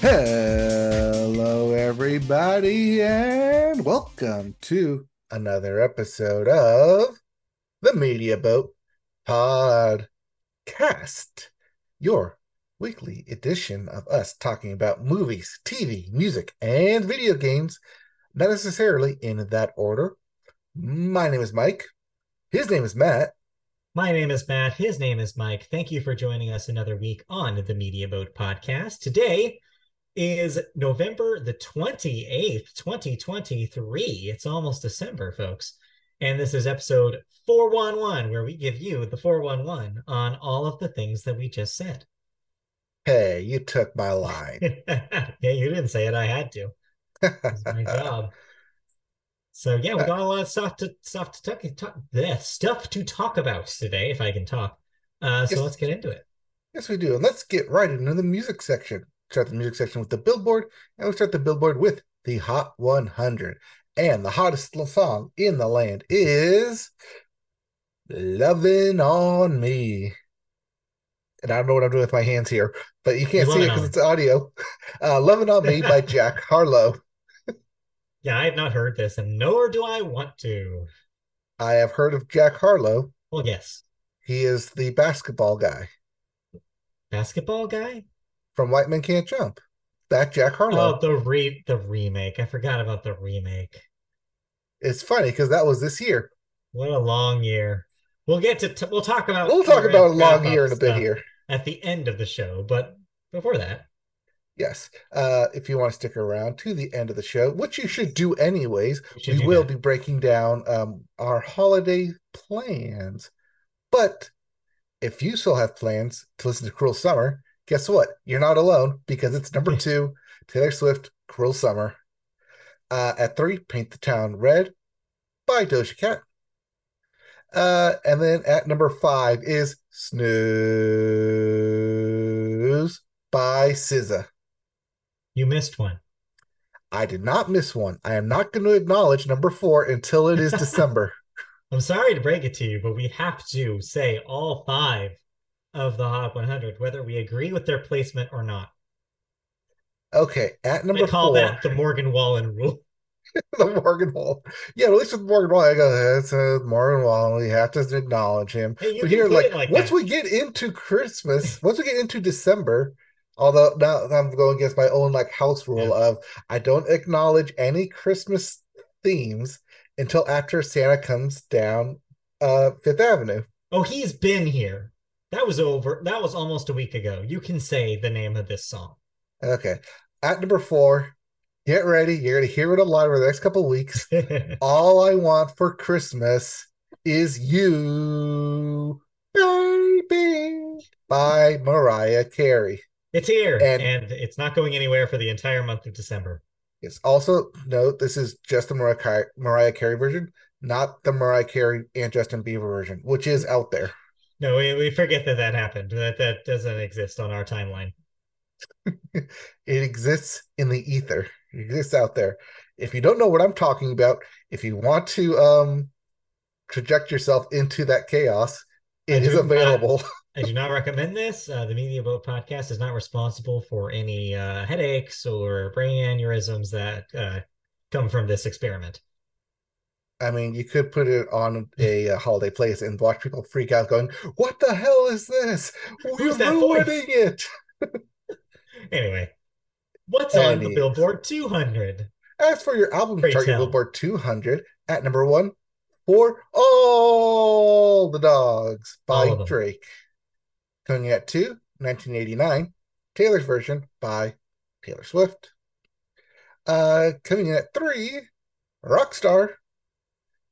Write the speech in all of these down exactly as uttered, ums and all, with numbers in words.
Hello, everybody, and welcome to another episode of the Media Boat Podcast, your weekly edition of us talking about movies, T V, music, and video games, not necessarily in that order. My name is Mike. His name is Matt. My name is Matt. His name is Mike. Thank you for joining us another week on the Media Boat Podcast. Today is November the twenty-eighth, twenty twenty-three. It's almost December, folks. And this is episode four one one, where we give you the four one one on all of the things that we just said. Hey, you took my line. Yeah, you didn't say it. I had to. That's my job. So, yeah, we got a lot of stuff to stuff to talk, talk stuff to talk about today, if I can talk. Uh, so yes, let's get into it. Yes, we do. And let's get right into the music section. Start the music section with the Billboard, and we start the Billboard with the Hot one hundred. And the hottest song in the land is "Lovin' on Me." And I don't know what I'm doing with my hands here, but you can't see it because it's audio. Uh, "Lovin' on Me" by Jack Harlow. Yeah, I have not heard this, and nor do I want to. I have heard of Jack Harlow. Well, yes. He is the basketball guy. Basketball guy? From White Men Can't Jump. That Jack Harlow. Oh, the re the remake. I forgot about the remake. It's funny because that was this year. What a long year. We'll get to t- we'll talk about we'll talk about a long year in a bit here at the end of the show, but before that, yes, uh, if you want to stick around to the end of the show, which you should do anyways, we will be breaking down um, our holiday plans. But if you still have plans to listen to "Cruel Summer," guess what? You're not alone, because it's number two, Taylor Swift, "Cruel Summer." Uh, at three, "Paint the Town Red" by Doja Cat. Uh, and then at number five is "Snooze" by S Z A. You missed one. I did not miss one. I am not going to acknowledge number four until it is December. I'm sorry to break it to you, but we have to say all five of the Hot one hundred, whether we agree with their placement or not. Okay, at number four. They call that the Morgan Wallen rule. The Morgan Wallen. Yeah, at least with Morgan Wallen, I go, that's a Morgan Wallen. We have to acknowledge him. Hey, you but here, like, like once that. we get into Christmas, once we get into December, although now I'm going against my own, like, house rule yeah. of I don't acknowledge any Christmas themes until after Santa comes down uh, Fifth Avenue. Oh, he's been here. That was over. That was almost a week ago. You can say the name of this song. Okay. At number four, get ready. You're going to hear it a lot over the next couple of weeks. "All I Want for Christmas Is You, Baby" by Mariah Carey. It's here, and, and it's not going anywhere for the entire month of December. Yes. Also, note this is just the Mariah, Mariah Carey version, not the Mariah Carey and Justin Bieber version, which is out there. No, we, we forget that that happened. That that doesn't exist on our timeline. It exists in the ether. It exists out there. If you don't know what I'm talking about, if you want to um, traject yourself into that chaos, it is available. Not, I do not recommend this. Uh, the Media Boat Podcast is not responsible for any uh, headaches or brain aneurysms that uh, come from this experiment. I mean, you could put it on a uh, holiday place and watch people freak out going, "What the hell is this? We're ruining it." Anyway, what's and on the Billboard two hundred? As for your album Pray chart, tell. Your Billboard two hundred, at number one, for "All the Dogs" by Drake. Coming at two, nineteen eighty-nine, Taylor's version by Taylor Swift. Uh, coming in at three, "Rockstar"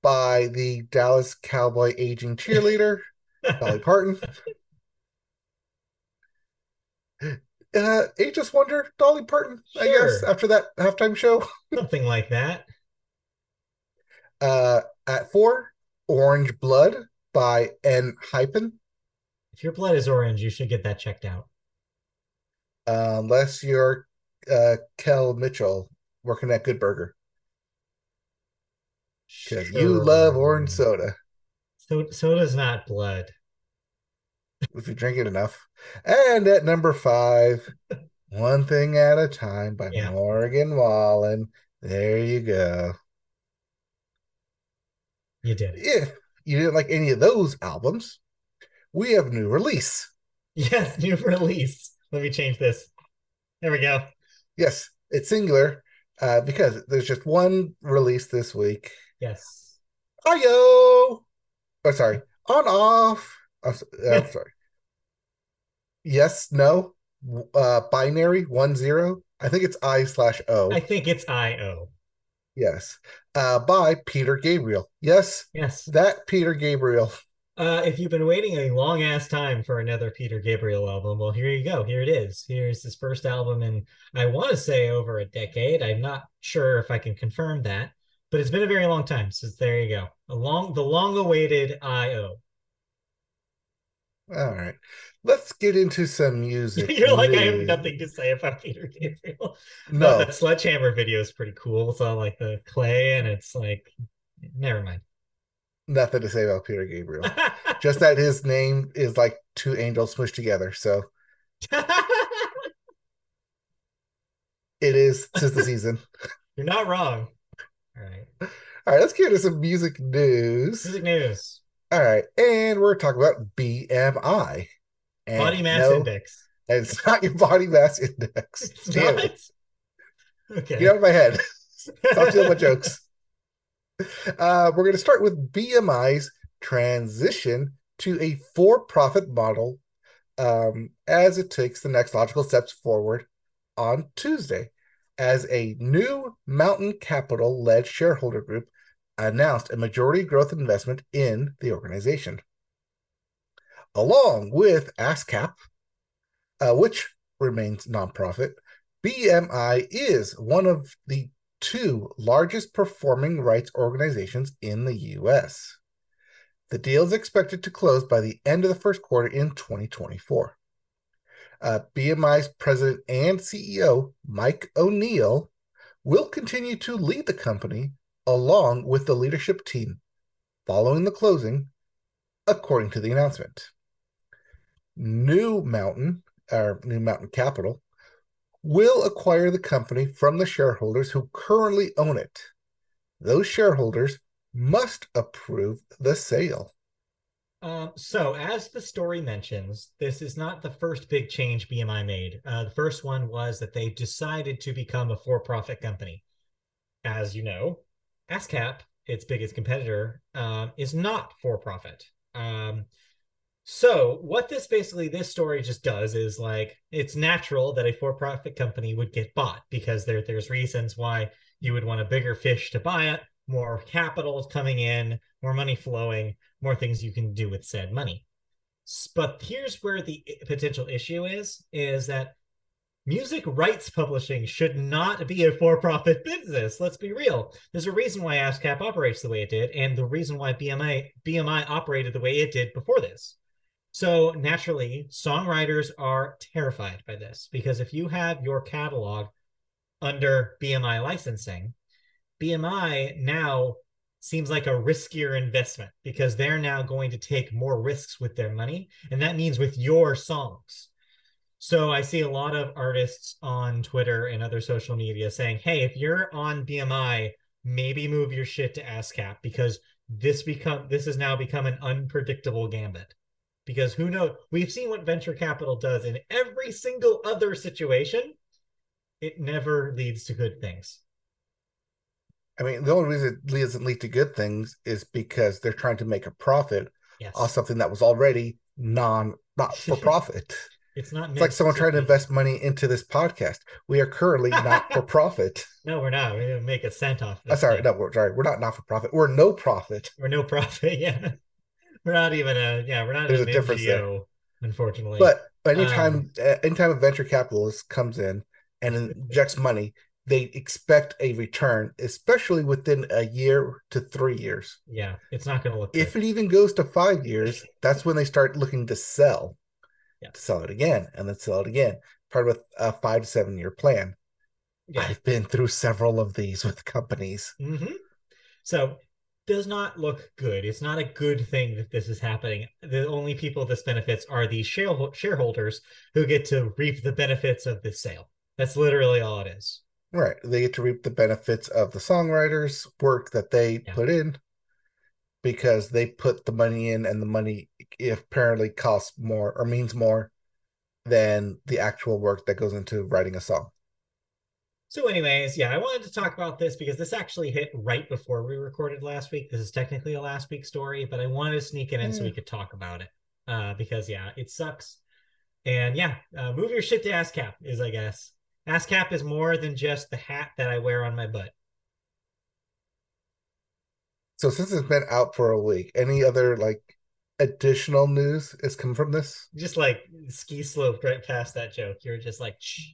by the Dallas Cowboy aging cheerleader, Dolly Parton. Uh, Ageless Wonder, Dolly Parton, sure. I guess, after that halftime show. Something like that. Uh, at four, "Orange Blood" by N Hyphen. If your blood is orange, you should get that checked out. Uh, unless you're uh, Kel Mitchell working at Good Burger. Because sure. You love orange soda. So soda's not blood. If you drink it enough. And at number five, One Thing at a Time by yeah. Morgan Wallen. There you go. You did it. If you didn't like any of those albums, we have a new release. Yes, new release. Let me change this. There we go. Yes, it's singular uh, because there's just one release this week. Yes. Ayo. Oh, sorry. On off. I'm uh, sorry. Yes, no. Uh, binary one zero. I think it's I slash O. I think it's I O. Yes. Uh, by Peter Gabriel. Yes. Yes. That Peter Gabriel. Uh, if you've been waiting a long ass time for another Peter Gabriel album, well, here you go. Here it is. Here's his first album in, I want to say, over a decade. I'm not sure if I can confirm that, but it's been a very long time. So there you go. Along the long-awaited I O. All right. Let's get into some music. You're like, I have nothing to say about Peter Gabriel. No. That Sledgehammer video is pretty cool. It's all like the clay, and it's like, never mind. Nothing to say about Peter Gabriel. Just that his name is like two angels smushed together. So it is just the season. You're not wrong. All right. All right. Let's get into some music news. Music news. All right. And we're talking about B M I. And body mass no, index. And it's not your body mass index. It's Damn not. It. Okay. Get out of my head. Stop stealing my jokes. Uh, we're going to start with B M I's transition to a for-profit model um, as it takes the next logical steps forward on Tuesday, as a New Mountain Capital-led shareholder group announced a majority growth investment in the organization, along with ASCAP, uh, which remains nonprofit. B M I is one of the two largest performing rights organizations in the U S. The deal is expected to close by the end of the first quarter in twenty twenty-four. Uh, B M I's president and C E O, Mike O'Neill, will continue to lead the company along with the leadership team following the closing, according to the announcement. New Mountain, or New Mountain Capital, will acquire the company from the shareholders who currently own it. Those shareholders must approve the sale. Um, so, as the story mentions, this is not the first big change B M I made. Uh, the first one was that they decided to become a for-profit company. As you know, ASCAP, its biggest competitor, um, is not for-profit. Um So what this basically, this story just does is like, it's natural that a for-profit company would get bought because there, there's reasons why you would want a bigger fish to buy it, more capital coming in, more money flowing, more things you can do with said money. But here's where the potential issue is, is that music rights publishing should not be a for-profit business. Let's be real. There's a reason why ASCAP operates the way it did, and the reason why B M I, B M I operated the way it did before this. So naturally, songwriters are terrified by this, because if you have your catalog under B M I licensing, B M I now seems like a riskier investment because they're now going to take more risks with their money. And that means with your songs. So I see a lot of artists on Twitter and other social media saying, hey, if you're on B M I, maybe move your shit to ASCAP, because this become this has now become an unpredictable gambit. Because who knows? We've seen what venture capital does in every single other situation. It never leads to good things. I mean, the only reason it doesn't lead to good things is because they're trying to make a profit yes. off something that was already non not for profit. It's not. It's like someone trying to invest money into this podcast. We are currently not for profit. No, we're not. We didn't make a cent off. This oh, sorry, thing. no, we're sorry. We're not not for profit. We're no profit. We're no profit. Yeah. We're not even a, yeah, we're not There's an a difference N G O, there. Unfortunately. But anytime, um, anytime a venture capitalist comes in and injects money, they expect a return, especially within a year to three years. Yeah, it's not going to look If good. It even goes to five years, that's when they start looking to sell, yeah. to sell it again, and then sell it again, part of a five to seven year plan. Yeah. I've been through several of these with companies. Mm-hmm. So does not look good. It's not a good thing that this is happening. The only people this benefits are the shareholders who get to reap the benefits of this sale. That's literally all it is. Right. They get to reap the benefits of the songwriters' work that they yeah. put in, because they put the money in, and the money apparently costs more or means more than the actual work that goes into writing a song. So anyways, yeah, I wanted to talk about this because this actually hit right before we recorded last week. This is technically a last week story, but I wanted to sneak it in mm. so we could talk about it. Uh, because, yeah, it sucks. And, yeah, uh, move your shit to ASCAP is, I guess. ASCAP is more than just the hat that I wear on my butt. So since it's been out for a week, any other, like, additional news has come from this? Just, like, ski sloped right past that joke. You're just like, shh.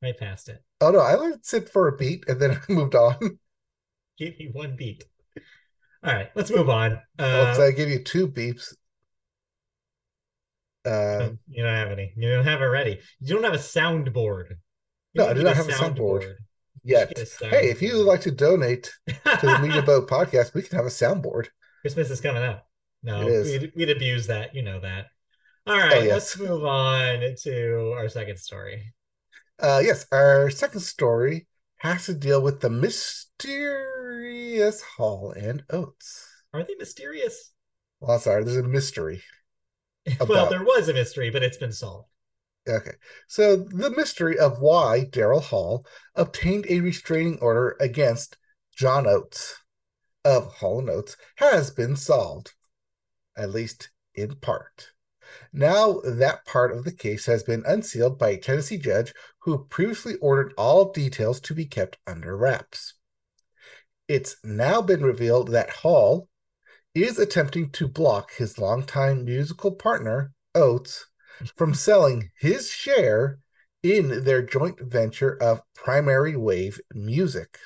Right past it. Oh, no, I let it sit for a beat, and then I moved on. Give me one beat. All right, let's move on. Uh, well, I give you two beeps. Um, you don't have any. You don't have it ready. You don't have a soundboard. You no, I do not a have sound a soundboard yet. A sound hey, if you would like to donate to the Media Boat podcast, we can have a soundboard. Christmas is coming up. No, we'd, we'd abuse that. You know that. All right, oh, yes. Let's move on to our second story. Uh, yes, our second story has to deal with the mysterious Hall and Oates. Are they mysterious? Well, sorry, there's a mystery. About... well, there was a mystery, but it's been solved. Okay, so the mystery of why Daryl Hall obtained a restraining order against John Oates of Hall and Oates has been solved, at least in part. Now that part of the case has been unsealed by a Tennessee judge who previously ordered all details to be kept under wraps. It's now been revealed that Hall is attempting to block his longtime musical partner, Oates, from selling his share in their joint venture of Primary Wave Music.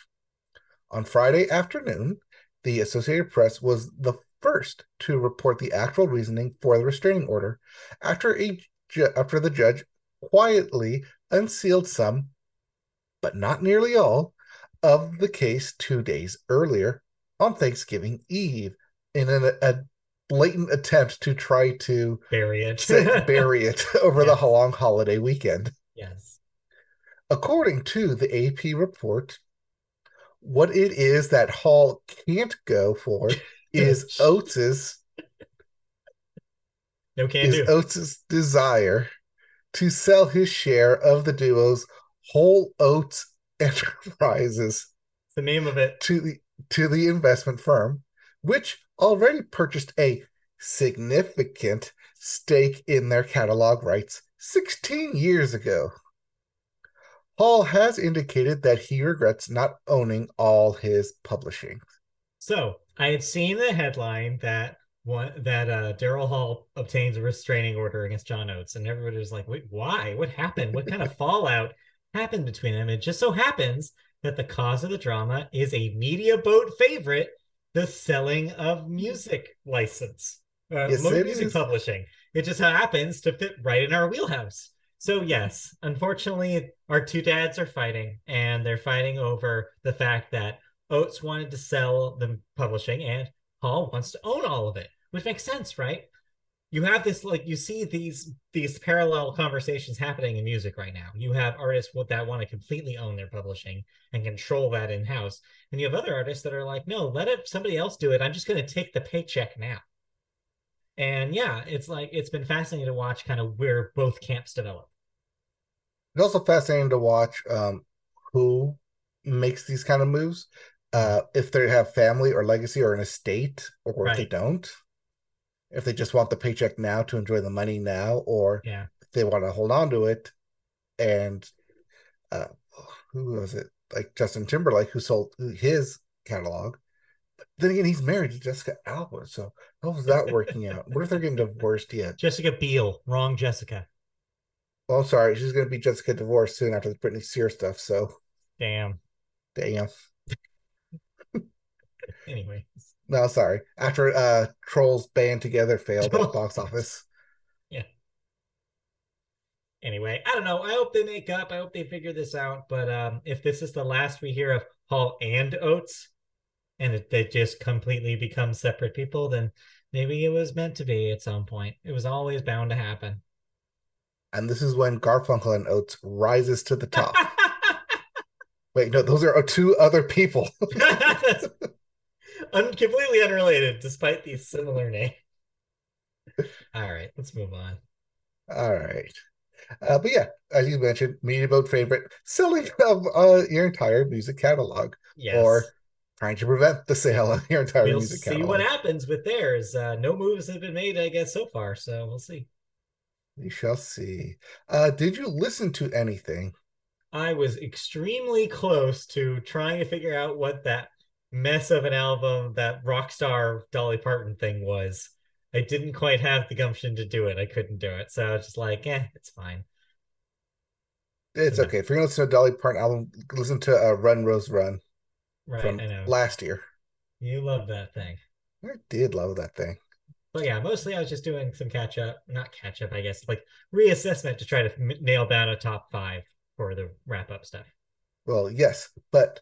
On Friday afternoon, the Associated Press was the first to report the actual reasoning for the restraining order after a ju- after the judge quietly unsealed some, but not nearly all, of the case two days earlier on Thanksgiving Eve in an, a blatant attempt to try to bury it, say, bury it over yes. the long holiday weekend. Yes. According to the A P report, what it is that Hall can't go for is Oates's no can is do. Oates's desire to sell his share of the duo's Whole Oats Enterprises. It's the name of it to the to the investment firm, which already purchased a significant stake in their catalog rights sixteen years ago. Hall has indicated that he regrets not owning all his publishing. So I had seen the headline that one that uh, Daryl Hall obtains a restraining order against John Oates, and everybody was like, wait, why? What happened? What kind of fallout happened between them? It just so happens that the cause of the drama is a Media Boat favorite, the selling of music license, uh, yes, music is. publishing. It just happens to fit right in our wheelhouse. So yes, unfortunately, our two dads are fighting, and they're fighting over the fact that Oates wanted to sell the publishing and Hall wants to own all of it, which makes sense, right? You have this, like, you see these these parallel conversations happening in music right now. You have artists that want to completely own their publishing and control that in-house. And you have other artists that are like, no, let it, somebody else do it. I'm just going to take the paycheck now. And yeah, it's like, it's been fascinating to watch kind of where both camps develop. It's also fascinating to watch um, who makes these kind of moves. Uh, if they have family or legacy or an estate, or right. if they don't, if they just want the paycheck now to enjoy the money now, or yeah. if they want to hold on to it. And uh, who was it? Like Justin Timberlake, who sold his catalog. But then again, he's married to Jessica Alba. So how's that working out? What if they're getting divorced yet? Jessica Biel. Wrong Jessica. Well, I'm sorry. She's going to be Jessica divorced soon after the Britney Spears stuff. So damn. Damn. Anyway, no, sorry. After uh, Trolls Band Together failed at the box office. Yeah. Anyway, I don't know. I hope they make up. I hope they figure this out. But um, if this is the last we hear of Hall and Oates, and it, they just completely become separate people, then maybe it was meant to be at some point. It was always bound to happen. And this is when Garfunkel and Oates rises to the top. Wait, no, those are two other people. Un- completely unrelated, despite the similar name. All right, let's move on. All right. Uh, but yeah, as you mentioned, media boat favorite, selling of uh, your entire music catalog. Yes. Or trying to prevent the sale of your entire we'll music catalog. We'll see what happens with theirs. Uh, no moves have been made, I guess, so far, so we'll see. We shall see. Uh, did you listen to anything? I was extremely close to trying to figure out what that mess of an album, that Rockstar Dolly Parton thing was. I didn't quite have the gumption to do it. I couldn't do it. So I was just like, eh, it's fine. It's okay. If you're going to listen to a Dolly Parton album, listen to uh, Run, Rose, Run. Right, from I know. Last year. You love that thing. I did love that thing. But yeah, mostly I was just doing some catch up. Not catch up, I guess. Like reassessment to try to m- nail down a top five for the wrap up stuff. Well, yes. But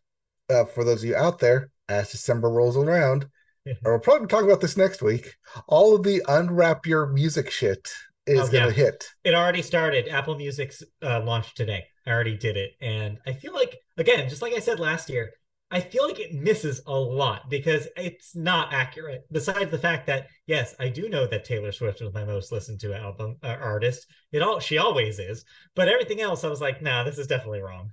uh, for those of you out there, as December rolls around, and we'll probably talk about this next week. All of the unwrap your music shit is oh, going to yeah. hit. It already started. Apple Music's uh, launched today. I already did it. And I feel like, again, just like I said last year, I feel like it misses a lot because it's not accurate. Besides the fact that, yes, I do know that Taylor Swift was my most listened to album uh, artist. It all she always is. But everything else, I was like, nah, this is definitely wrong.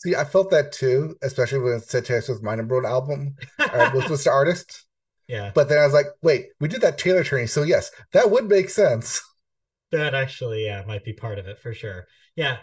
See, I felt that too, especially when it said Taylor Swift, my number one album, or most listed artist. Yeah. But then I was like, wait, we did that Taylor training. So yes, that would make sense. That actually, yeah, might be part of it for sure. Yeah.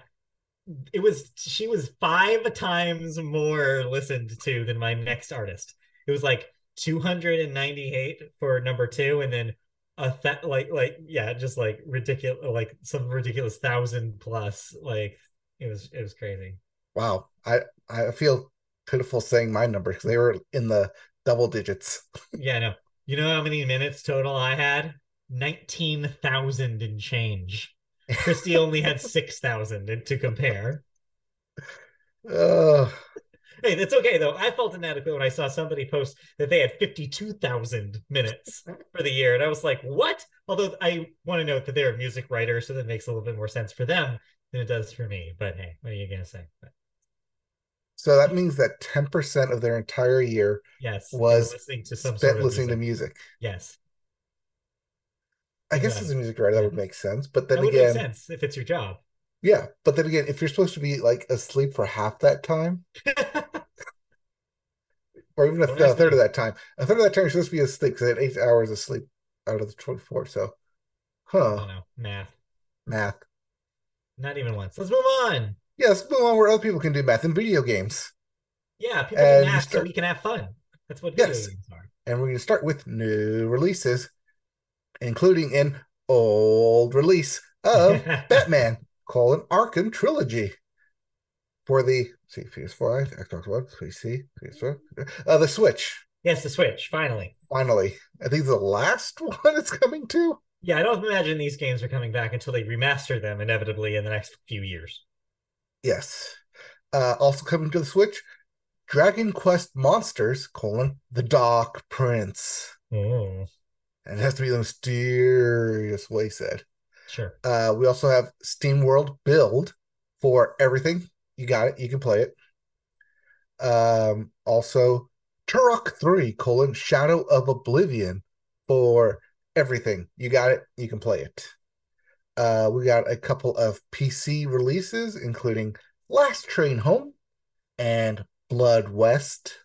It was, she was five times more listened to than my next artist. It was like two hundred ninety-eight for number two. And then a th- like, like, yeah, just like ridiculous, like some ridiculous thousand plus, like it was, it was crazy. Wow, I, I feel pitiful saying my number because they were in the double digits. Yeah, I know. You know how many minutes total I had? nineteen thousand and change. Christy only had six thousand to compare. Uh, hey, that's okay, though. I felt inadequate when I saw somebody post that they had fifty-two thousand minutes for the year. And I was like, what? Although I want to note that they're a music writer, so that makes a little bit more sense for them than it does for me. But hey, what are you going to say? But... So that means that ten percent of their entire year yes, was listening to some spent sort of listening music. to music. Yes. I guess yeah. as a music writer, that would make sense. But then that again... That would make sense if it's your job. Yeah. But then again, if you're supposed to be like asleep for half that time, or even a, th- a third of that time, a third of that time you're supposed to be asleep because I had eight hours of sleep out of the twenty-four. So, huh. I don't know. Math. Math. Not even once. Let's move on. Yeah, let's move on where other people can do math in video games. Yeah, people and do math start... so we can have fun. That's what video yes. games are. And we're going to start with new releases, including an old release of Batman: Colon Arkham Trilogy for the see, P S five, Xbox One, P C, P S four, uh, the Switch. Yes, the Switch. Finally. Finally, I think the last one it's coming to. Yeah, I don't imagine these games are coming back until they remaster them inevitably in the next few years. Yes. Uh, also coming to the Switch, Dragon Quest Monsters, colon, The Dark Prince. Oh. And it has to be the mysterious way said. Sure. Uh, we also have SteamWorld Build for everything. You got it. You can play it. Um, also, Turok three, colon, Shadow of Oblivion for everything. You got it. You can play it. Uh, we got a couple of P C releases, including Last Train Home and Blood West.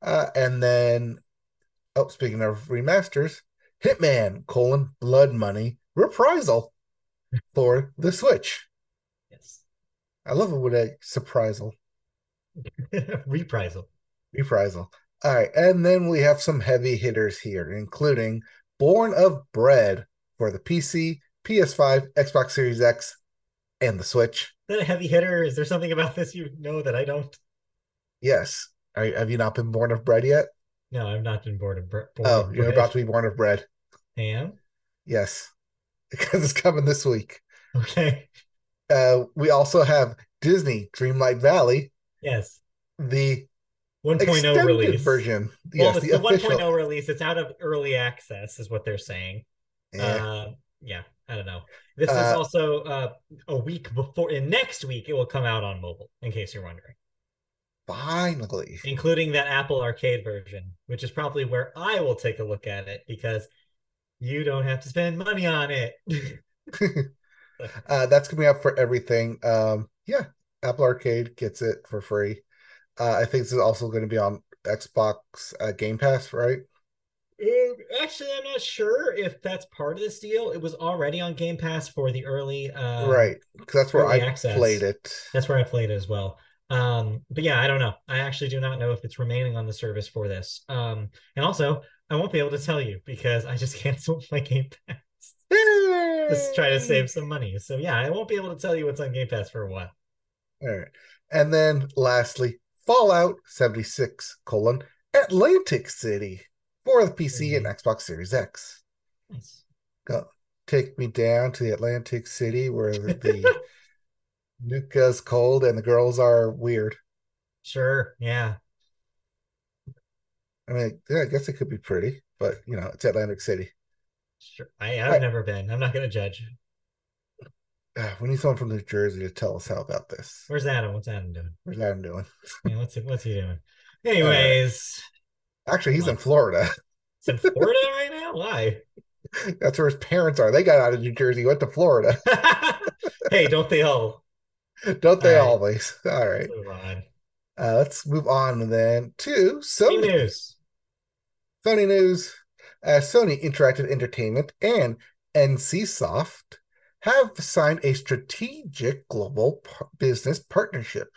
Uh, and then, oh, speaking of remasters, Hitman, colon, Blood Money, Reprisal for the Switch. Yes. I love it with a surprisal. Reprisal. Reprisal. All right, and then we have some heavy hitters here, including Born of Bread for the P C, P S five, Xbox Series X, and the Switch. Is that a heavy hitter? Is there something about this you know that I don't? Yes. Are, have you not been born of bread yet? No, I've not been born of, bre- born oh, of bread. Oh, you're about to be born of bread. I am? Yes, because it's coming this week. Okay. Uh, we also have Disney Dreamlight Valley. Yes. The one point oh release version. Well, yes, it's the, the one point oh release. It's out of early access, is what they're saying. Yeah. Uh, yeah, I don't know. This uh, is also uh, a week before, and next week it will come out on mobile, in case you're wondering. Finally. Including that Apple Arcade version, which is probably where I will take a look at it, because you don't have to spend money on it. uh, that's coming up for everything. Um, yeah, Apple Arcade gets it for free. Uh, I think this is also going to be on Xbox uh, Game Pass, right? Actually, I'm not sure if that's part of this deal. It was already on Game Pass for the early uh, right, because that's where I access. played it. That's where I played it as well. Um, but yeah, I don't know. I actually do not know if it's remaining on the service for this. Um, and also, I won't be able to tell you because I just canceled my Game Pass. Yay! Just try to save some money. So yeah, I won't be able to tell you what's on Game Pass for a while. All right, and then lastly, Fallout seventy-six colon Atlantic City for the P C mm-hmm. and Xbox Series X. Nice. Go take me down to the Atlantic City where the nuka's cold and the girls are weird. Sure. Yeah. I mean, yeah, I guess it could be pretty, but you know, it's Atlantic City. Sure. I, I've I, never been. I'm not going to judge. Uh, we need someone from New Jersey to tell us how about this. Where's Adam? What's Adam doing? Where's Adam doing? Yeah, what's he, what's he doing? Anyways. Uh, actually, he's in Florida. He's in Florida right now? Why? That's where his parents are. They got out of New Jersey, went to Florida. Hey, don't they all? Don't they all right. always? All right. Let's move on. Uh, let's move on then to Sony News. Sony News. Uh, Sony Interactive Entertainment and NCSoft have signed a strategic global par- business partnership.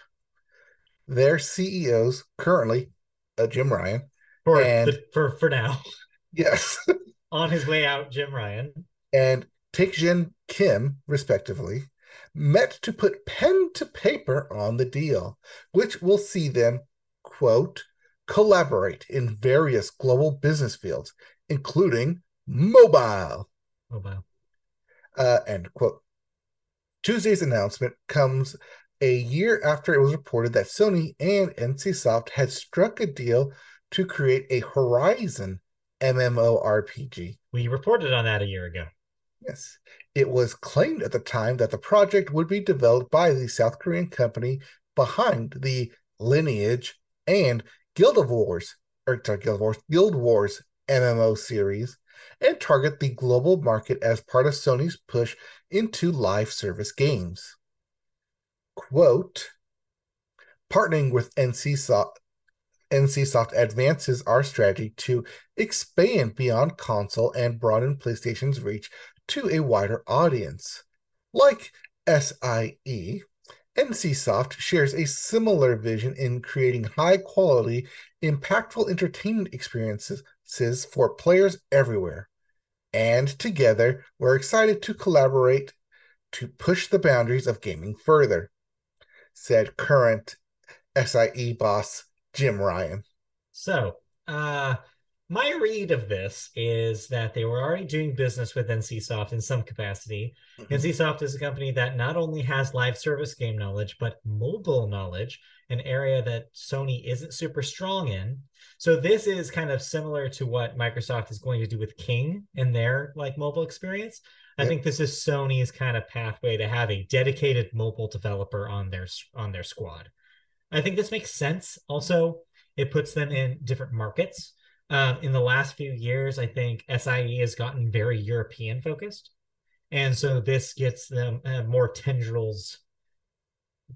Their C E Os currently, uh, Jim Ryan. For, and, the, for for now. Yes. On his way out, Jim Ryan. And Tae-Jin Kim, respectively, met to put pen to paper on the deal, which will see them, quote, collaborate in various global business fields, including mobile. Mobile. Uh, end quote. Tuesday's announcement comes a year after it was reported that Sony and NCSoft had struck a deal to create a Horizon MMORPG. We reported on that a year ago. Yes. It was claimed at the time that the project would be developed by the South Korean company behind the Lineage and Guild of Wars, or sorry, Guild Wars, Guild Wars M M O series, and target the global market as part of Sony's push into live service games. Quote, partnering with NCSoft, NCSoft advances our strategy to expand beyond console and broaden PlayStation's reach to a wider audience. Like S I E, NCSoft shares a similar vision in creating high-quality, impactful entertainment experiences for players everywhere. And together, we're excited to collaborate to push the boundaries of gaming further, said current S I E boss Jim Ryan. So, uh, my read of this is that they were already doing business with NCSoft in some capacity. Mm-hmm. NCSoft is a company that not only has live service game knowledge, but mobile knowledge, an area that Sony isn't super strong in. So this is kind of similar to what Microsoft is going to do with King and their like mobile experience. Yep. I think this is Sony's kind of pathway to have a dedicated mobile developer on their on their squad. I think this makes sense. Also, it puts them in different markets. Um, in the last few years, I think S I E has gotten very European focused. And so this gets them uh, more tendrils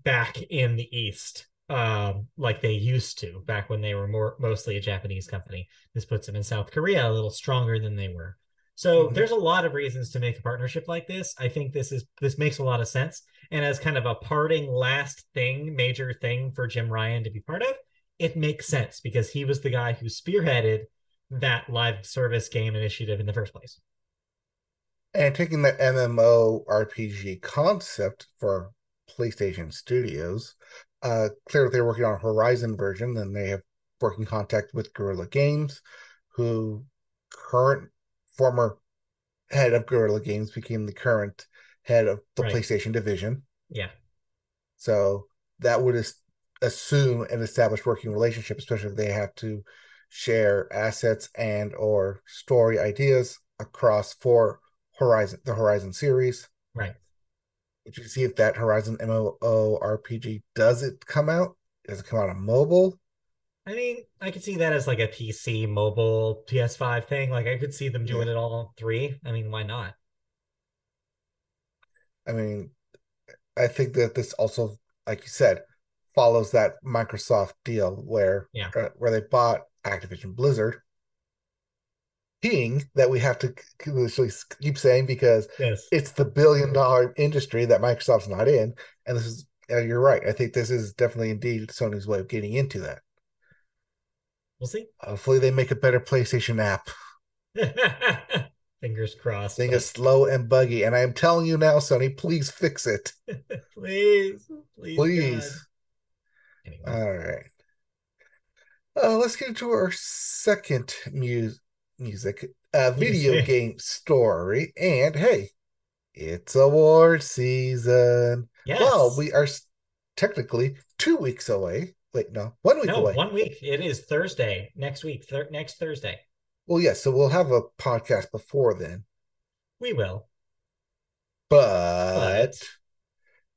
back in the East. Um, like they used to back when they were more mostly a Japanese company. This puts them in South Korea a little stronger than they were. So mm-hmm. there's a lot of reasons to make a partnership like this. I think this is this makes a lot of sense. And as kind of a parting last thing, major thing for Jim Ryan to be part of, it makes sense because he was the guy who spearheaded that live service game initiative in the first place. And taking the MMORPG concept for PlayStation Studios, Uh, clearly, they're working on a Horizon version, and they have working contact with Guerrilla Games, who current former head of Guerrilla Games became the current head of the right. PlayStation division. Yeah. So that would as- assume an established working relationship, especially if they have to share assets and or story ideas across four Horizon, the Horizon series. Right. Did you see if that Horizon MMORPG, does it come out? Does it come out on mobile? I mean, I could see that as like a P C, mobile, P S five thing. Like, I could see them doing yeah. it all three. I mean, why not? I mean, I think that this also, like you said, follows that Microsoft deal where yeah. uh, where they bought Activision Blizzard. Thing that we have to literally keep saying because yes. it's the billion dollar industry that Microsoft's not in. And this is, and you're right. I think this is definitely indeed Sony's way of getting into that. We'll see. Hopefully they make a better PlayStation app. Fingers crossed. Thing is slow and buggy. And I am telling you now, Sony, please fix it. please. Please. Please. Anyway. All right. Uh, let's get into our second music music uh, video music. game story. And hey, it's award season. Yes. Well, we are technically two weeks away. Wait, no, one week no, away. One week. It is Thursday next week. Th- next Thursday. Well, yes. Yeah, so we'll have a podcast before then. We will. But, but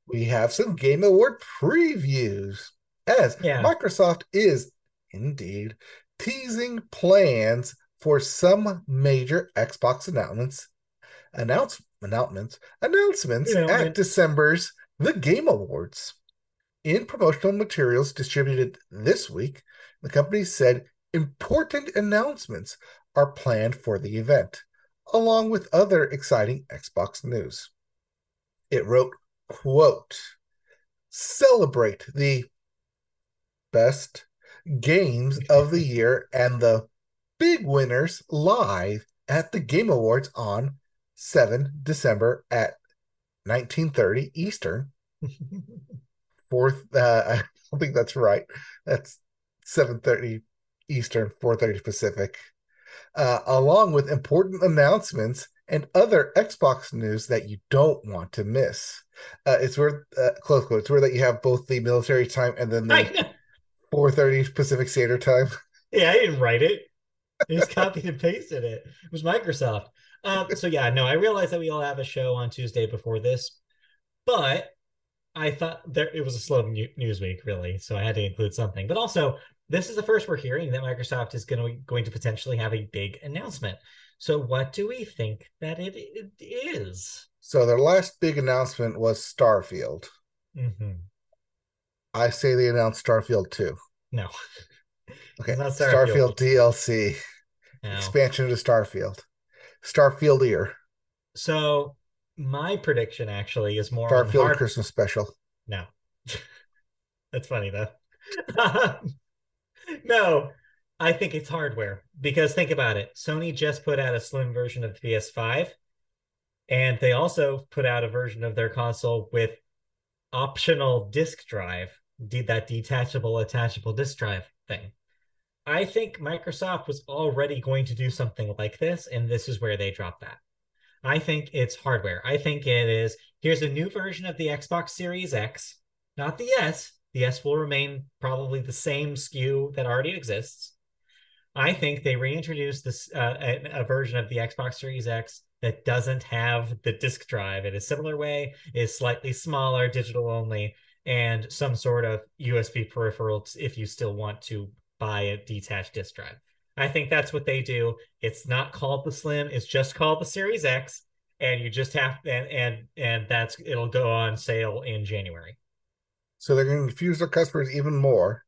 we have some Game Award previews as yeah. Microsoft is indeed teasing plans for some major Xbox announcements, announce announcements, announcements you know, at it. December's The Game Awards. In promotional materials distributed this week, the company said important announcements are planned for the event, along with other exciting Xbox news. It wrote, quote, "Celebrate the best games of the year and the big winners live at the Game Awards on the seventh of December at nineteen thirty Eastern." Fourth, uh, I don't think that's right. That's seven thirty Eastern, four thirty Pacific, uh, along with important announcements and other Xbox news that you don't want to miss. Uh, it's weird, uh, close quote, it's weird that you have both the military time and then the four thirty Pacific Standard Time. Yeah, I didn't write it. I just copied and pasted it. It was Microsoft. Um, so yeah, no, I realized that we all have a show on Tuesday before this, but I thought there it was a slow new, news week, really, so I had to include something. But also, this is the first we're hearing that Microsoft is going to, going to potentially have a big announcement. So what do we think that it, it is? So their last big announcement was Starfield. Mm-hmm. I say they announced Starfield two. No. Okay, Starfield. Starfield D L C, no. Expansion to Starfield, Starfield ear. So my prediction actually is more Starfield hard... Christmas special. No, that's funny though. um, no, I think it's hardware because think about it. Sony just put out a slim version of the P S five, and they also put out a version of their console with optional disc drive. Did that detachable, attachable disc drive thing. I think Microsoft was already going to do something like this, and this is where they dropped that. I think it's hardware. I think it is, here's a new version of the Xbox Series X, not the S. The S will remain probably the same S K U that already exists. I think they reintroduced this uh, a, a version of the Xbox Series X that doesn't have the disc drive in a similar way, is slightly smaller, digital only, and some sort of U S B peripherals if you still want to buy a detached disk drive. I think that's what they do. It's not called the Slim, it's just called the Series X, and you just have and and and that's it'll go on sale in January. So they're going to confuse their customers even more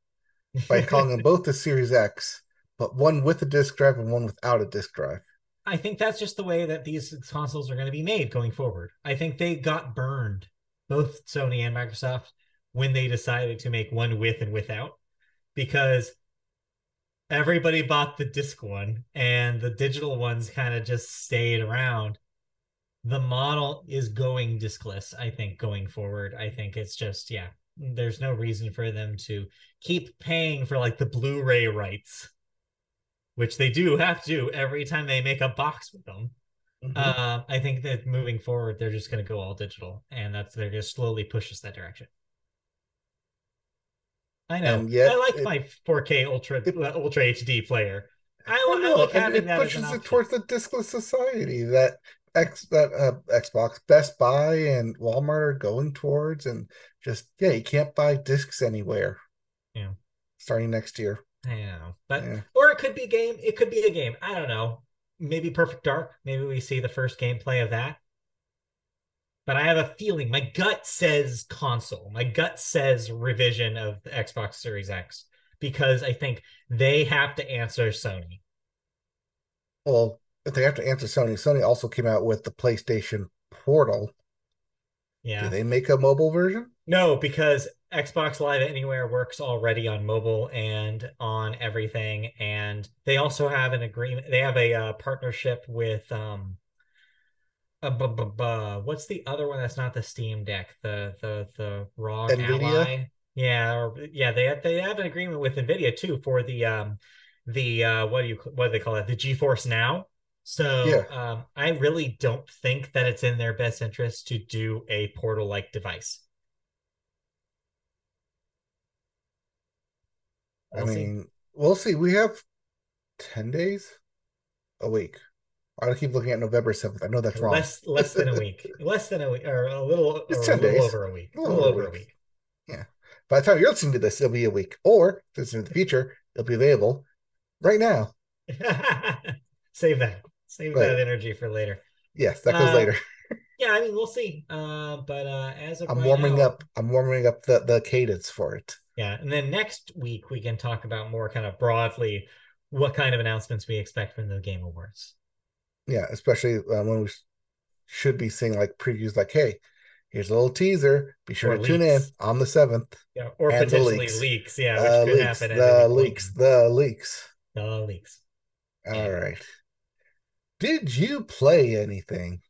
by calling them both the Series X, but one with a disk drive and one without a disk drive. I think that's just the way that these consoles are going to be made going forward. I think they got burned, both Sony and Microsoft, when they decided to make one with and without, because everybody bought the disc one and the digital ones kind of just stayed around. The model is going discless, I think, going forward. I think it's just, yeah, there's no reason for them to keep paying for like the Blu-ray rights, which they do have to do every time they make a box with them. Mm-hmm. Uh, I think that moving forward, they're just going to go all digital, and that's they're going to slowly push us that direction. I know. I like it, my four K Ultra it, Ultra H D player. I, I, know, I like having it, it that pushes as an it towards the discless society that X, that uh, Xbox, Best Buy, and Walmart are going towards, and just yeah, you can't buy discs anywhere. Yeah, starting next year. Yeah, but yeah. Or it could be game. It could be a game. I don't know. Maybe Perfect Dark. Maybe we see the first gameplay of that. But I have a feeling. My gut says console. My gut says revision of the Xbox Series X, because I think they have to answer Sony. Well, if they have to answer Sony, Sony also came out with the PlayStation Portal. Yeah. Do they make a mobile version? No, because Xbox Live Anywhere works already on mobile and on everything. And they also have an agreement. They have a uh, partnership with, um, uh, bu- bu- bu- what's the other one that's not the Steam Deck? The the the ROG Ally? Yeah, or, yeah, they have, they have an agreement with NVIDIA too for the um the uh what do you what do they call it? The GeForce Now. So yeah. um, I really don't think that it's in their best interest to do a Portal-like device. We'll I mean, see. we'll see. We have ten days a week. I keep looking at November seventh. I know that's wrong. Less less than a week. Less than a week, or a little, it's or a little over a week. A little, a little over a week. week. Yeah. By the time you're listening to this, it'll be a week. Or, if it's in the future, it'll be available right now. Save that. Save right. that energy for later. Yes, that goes uh, later. Yeah, I mean, we'll see. Uh, but uh, as of I'm right warming now, up, I'm warming up the, the cadence for it. Yeah, and then next week we can talk about more kind of broadly what kind of announcements we expect from the Game Awards. Yeah, especially uh, when we should be seeing like previews like, hey, here's a little teaser. Be sure or to leaks. tune in on the seventh. Yeah, or and potentially leaks. leaks. Yeah, which uh, could leaks, happen. The leaks, the leaks. The leaks. All yeah. right. Did you play anything?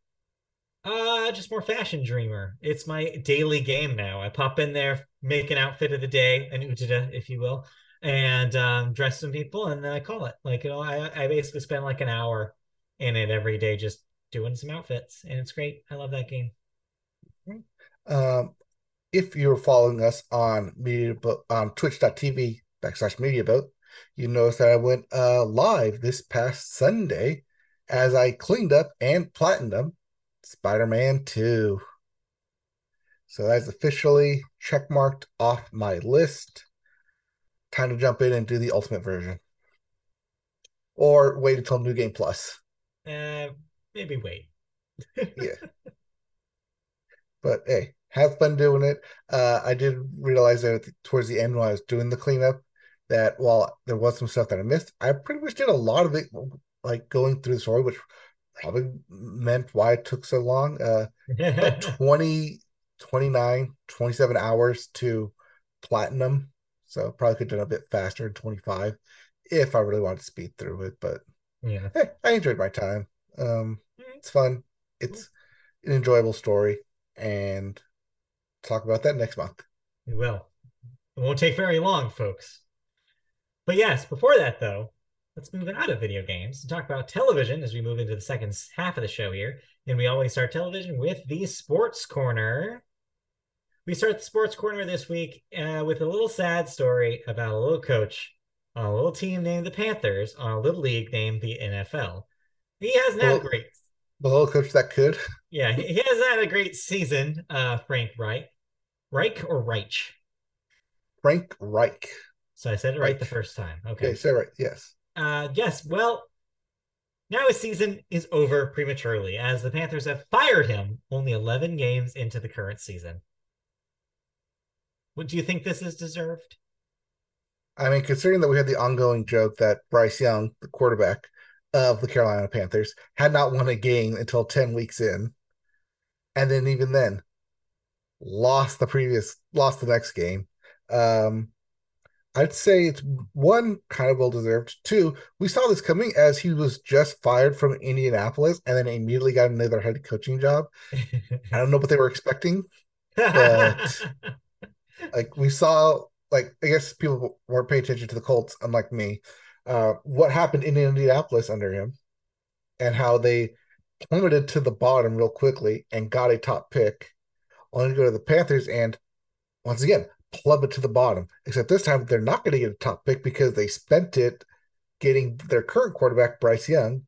Uh, just more Fashion Dreamer. It's my daily game now. I pop in there, make an outfit of the day, an utada, if you will, and um, dress some people, and then I call it. Like, you know, I, I basically spend like an hour in it every day just doing some outfits, and it's great. I love that game. Um, if you're following us on media boat, on twitch.tv backslash media boat, you notice that I went uh, live this past Sunday as I cleaned up and platinumed Spider-Man two. So that's officially checkmarked off my list. Time to jump in and do the ultimate version. Or wait until New Game Plus. Uh, maybe wait. Yeah. But hey, have fun doing it. Uh, I did realize that towards the end when I was doing the cleanup that while there was some stuff that I missed, I pretty much did a lot of it like going through the story, which probably meant why it took so long. Uh, about twenty, twenty-nine, twenty-seven hours to platinum. So probably could have done a bit faster in twenty-five if I really wanted to speed through it. But yeah, hey, I enjoyed my time. Um, it's fun. It's an enjoyable story. And talk about that next month. We will. It won't take very long, folks. But yes, before that, though, let's move out of video games and talk about television as we move into the second half of the show here. And we always start television with the Sports Corner. We start the Sports Corner this week uh, with a little sad story about a little coach on a little team named the Panthers on a little league named the N F L. He hasn't had a great... The little coach that could. Yeah, he, he hasn't had a great season, uh, Frank Reich. Reich or Reich? Frank Reich. So I said it right Reich. the first time. Okay. Yeah, you said it right, yes. Uh, yes, well, now his season is over prematurely as the Panthers have fired him only eleven games into the current season. What, do you think this is deserved? I mean, considering that we had the ongoing joke that Bryce Young, the quarterback of the Carolina Panthers, had not won a game until ten weeks in, and then even then lost the previous, lost the next game. Um, I'd say it's one, kind of well-deserved. Two, we saw this coming as he was just fired from Indianapolis and then immediately got another head coaching job. I don't know what they were expecting, but like we saw, like, I guess people weren't paying attention to the Colts, unlike me, uh, what happened in Indianapolis under him and how they plummeted to the bottom real quickly and got a top pick, only to go to the Panthers and, once again, plummet to the bottom, except this time they're not going to get a top pick because they spent it getting their current quarterback Bryce Young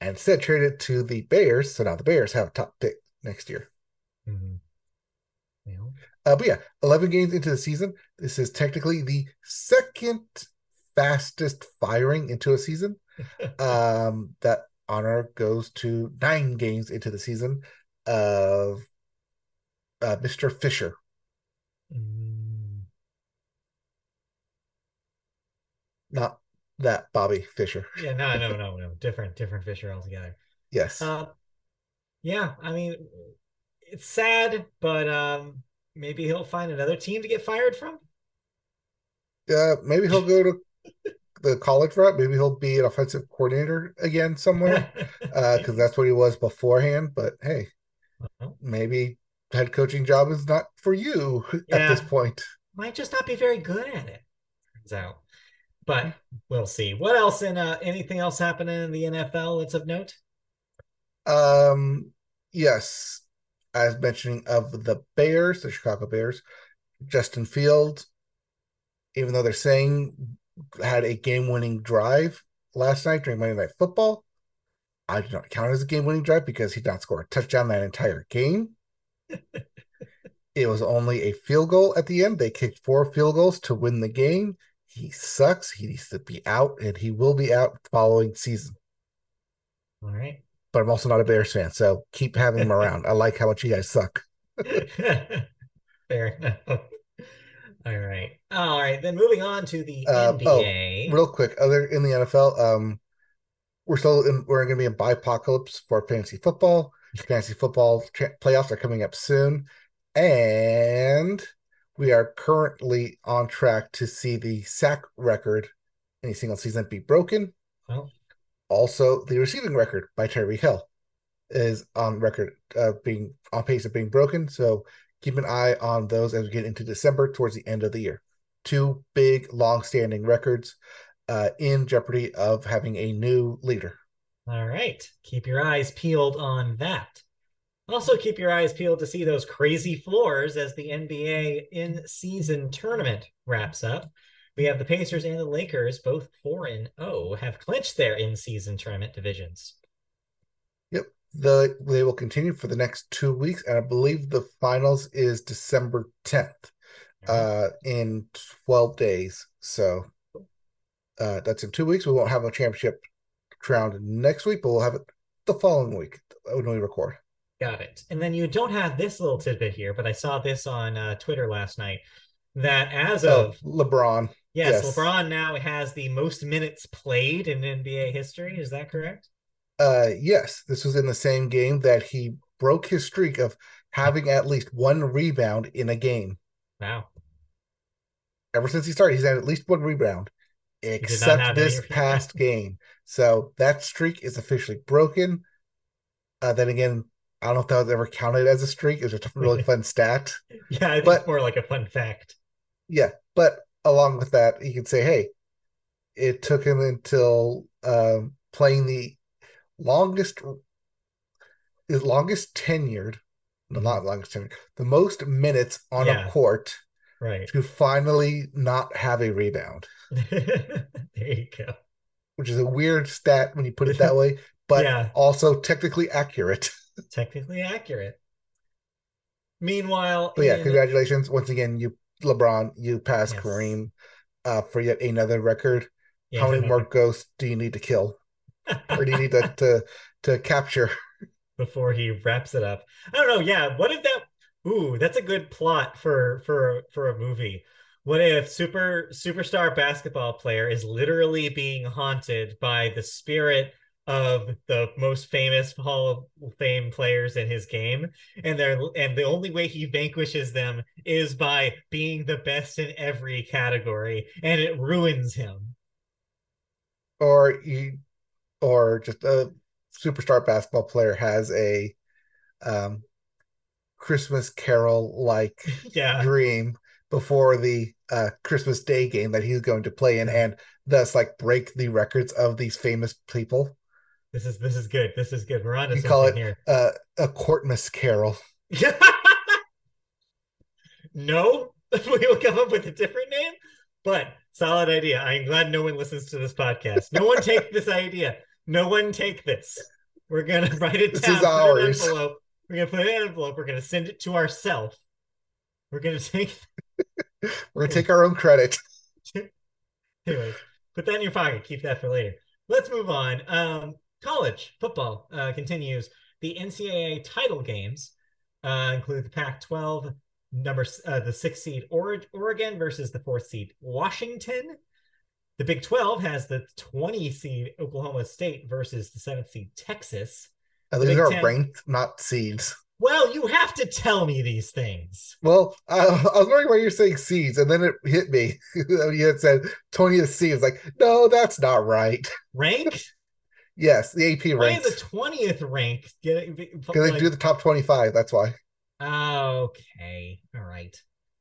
and instead traded to the Bears. So now the Bears have a top pick next year. Mm-hmm. Yeah. Uh, but yeah, eleven games into the season, this is technically the second fastest firing into a season. um, that honor goes to nine games into the season of uh, Mister Fisher. Mm. Not that Bobby Fisher. Yeah, no, no, no, no. Different, different Fisher altogether. Yes. Uh, yeah, I mean, it's sad, but um, maybe he'll find another team to get fired from. Uh, maybe he'll go to the college route. Maybe he'll be an offensive coordinator again somewhere, because uh, that's what he was beforehand. But hey, uh-huh. maybe head coaching job is not for you yeah. at this point. Might just not be very good at it. Turns out, but we'll see. What else in uh, anything else happening in the N F L that's of note? Um. Yes, as mentioning of the Bears, the Chicago Bears, Justin Fields, even though they're saying had a game-winning drive last night during Monday Night Football, I do not count it as a game-winning drive because he did not score a touchdown that entire game. It was only a field goal at the end. They kicked four field goals to win the game. He sucks. He needs to be out, and he will be out the following season. All right. But I'm also not a Bears fan, so keep having him around. I like how much you guys suck. Fair enough. All right. All right. Then moving on to the uh, N B A. Oh, real quick, other in the N F L, um, we're still in, we're going to be in Bipocalypse for fantasy football. Fantasy football tra- playoffs are coming up soon. And we are currently on track to see the sack record in a single season be broken. Well, also, the receiving record by Tyreek Hill is on record of being on pace of being broken. So keep an eye on those as we get into December towards the end of the year. Two big, long-standing records uh, in jeopardy of having a new leader. All right. Keep your eyes peeled on that. Also, keep your eyes peeled to see those crazy floors as the N B A in-season tournament wraps up. We have the Pacers and the Lakers, both four and oh, have clinched their in-season tournament divisions. Yep. The, they will continue for the next two weeks, and I believe the finals is December tenth uh, in twelve days. So uh, that's in two weeks. We won't have a championship round next week, but we'll have it the following week when we record. Got it. And then you don't have this little tidbit here, but I saw this on uh, Twitter last night, that as of... Oh, LeBron. Yes, yes, LeBron now has the most minutes played in N B A history. Is that correct? Uh, yes, this was in the same game that he broke his streak of having at least one rebound in a game. Wow. Ever since he started, he's had at least one rebound, except this past game. So that streak is officially broken. Uh, then again, I don't know if that was ever counted as a streak. It was a really fun stat. Yeah, I think but, it's more like a fun fact. Yeah, but along with that, you can say, hey, it took him until um, playing the Longest, is longest tenured, mm-hmm. not longest tenured, the most minutes on yeah. a court, right? To finally not have a rebound. There you go. Which is a weird stat when you put it that way, but yeah. also technically accurate. Technically accurate. Meanwhile, but yeah, in... congratulations once again, you LeBron, you passed yes. Kareem uh, for yet another record. Yeah, How many more ghosts do you need to kill? Or do you need that to, to capture before he wraps it up? I don't know. Yeah. What if that? Ooh, that's a good plot for for for a movie. What if super superstar basketball player is literally being haunted by the spirit of the most famous Hall of Fame players in his game, and they're and the only way he vanquishes them is by being the best in every category, and it ruins him? Or you. Or just a superstar basketball player has a um, Christmas Carol-like yeah. dream before the uh, Christmas Day game that he's going to play in, and thus like break the records of these famous people. This is this is good. This is good. We're on to something call it here. Uh, a Courtmas Carol. No, we will come up with a different name, but solid idea. I'm glad no one listens to this podcast. No one take this idea. No one take this. We're going to write it this down. This is ours. Envelope. We're going to put it in an envelope. We're going to send it to ourselves. We're going to take... We're going to take our own credit. Anyways, put that in your pocket. Keep that for later. Let's move on. Um, college football uh, continues. The N C double A title games uh, include the Pac twelve, number uh, the sixth seed Oregon versus the fourth seed Washington. The Big twelve has the twentieth seed Oklahoma State versus the seventh seed Texas. Now, these are ranked, not seeds. Well, you have to tell me these things. Well, I, I was wondering why you're saying seeds, and then it hit me. You had said twentieth seed. It's like, no, that's not right. Rank? Yes, the A P why ranks. Why is the twentieth rank? Because like, they do the top twenty-five, that's why. Okay, all right.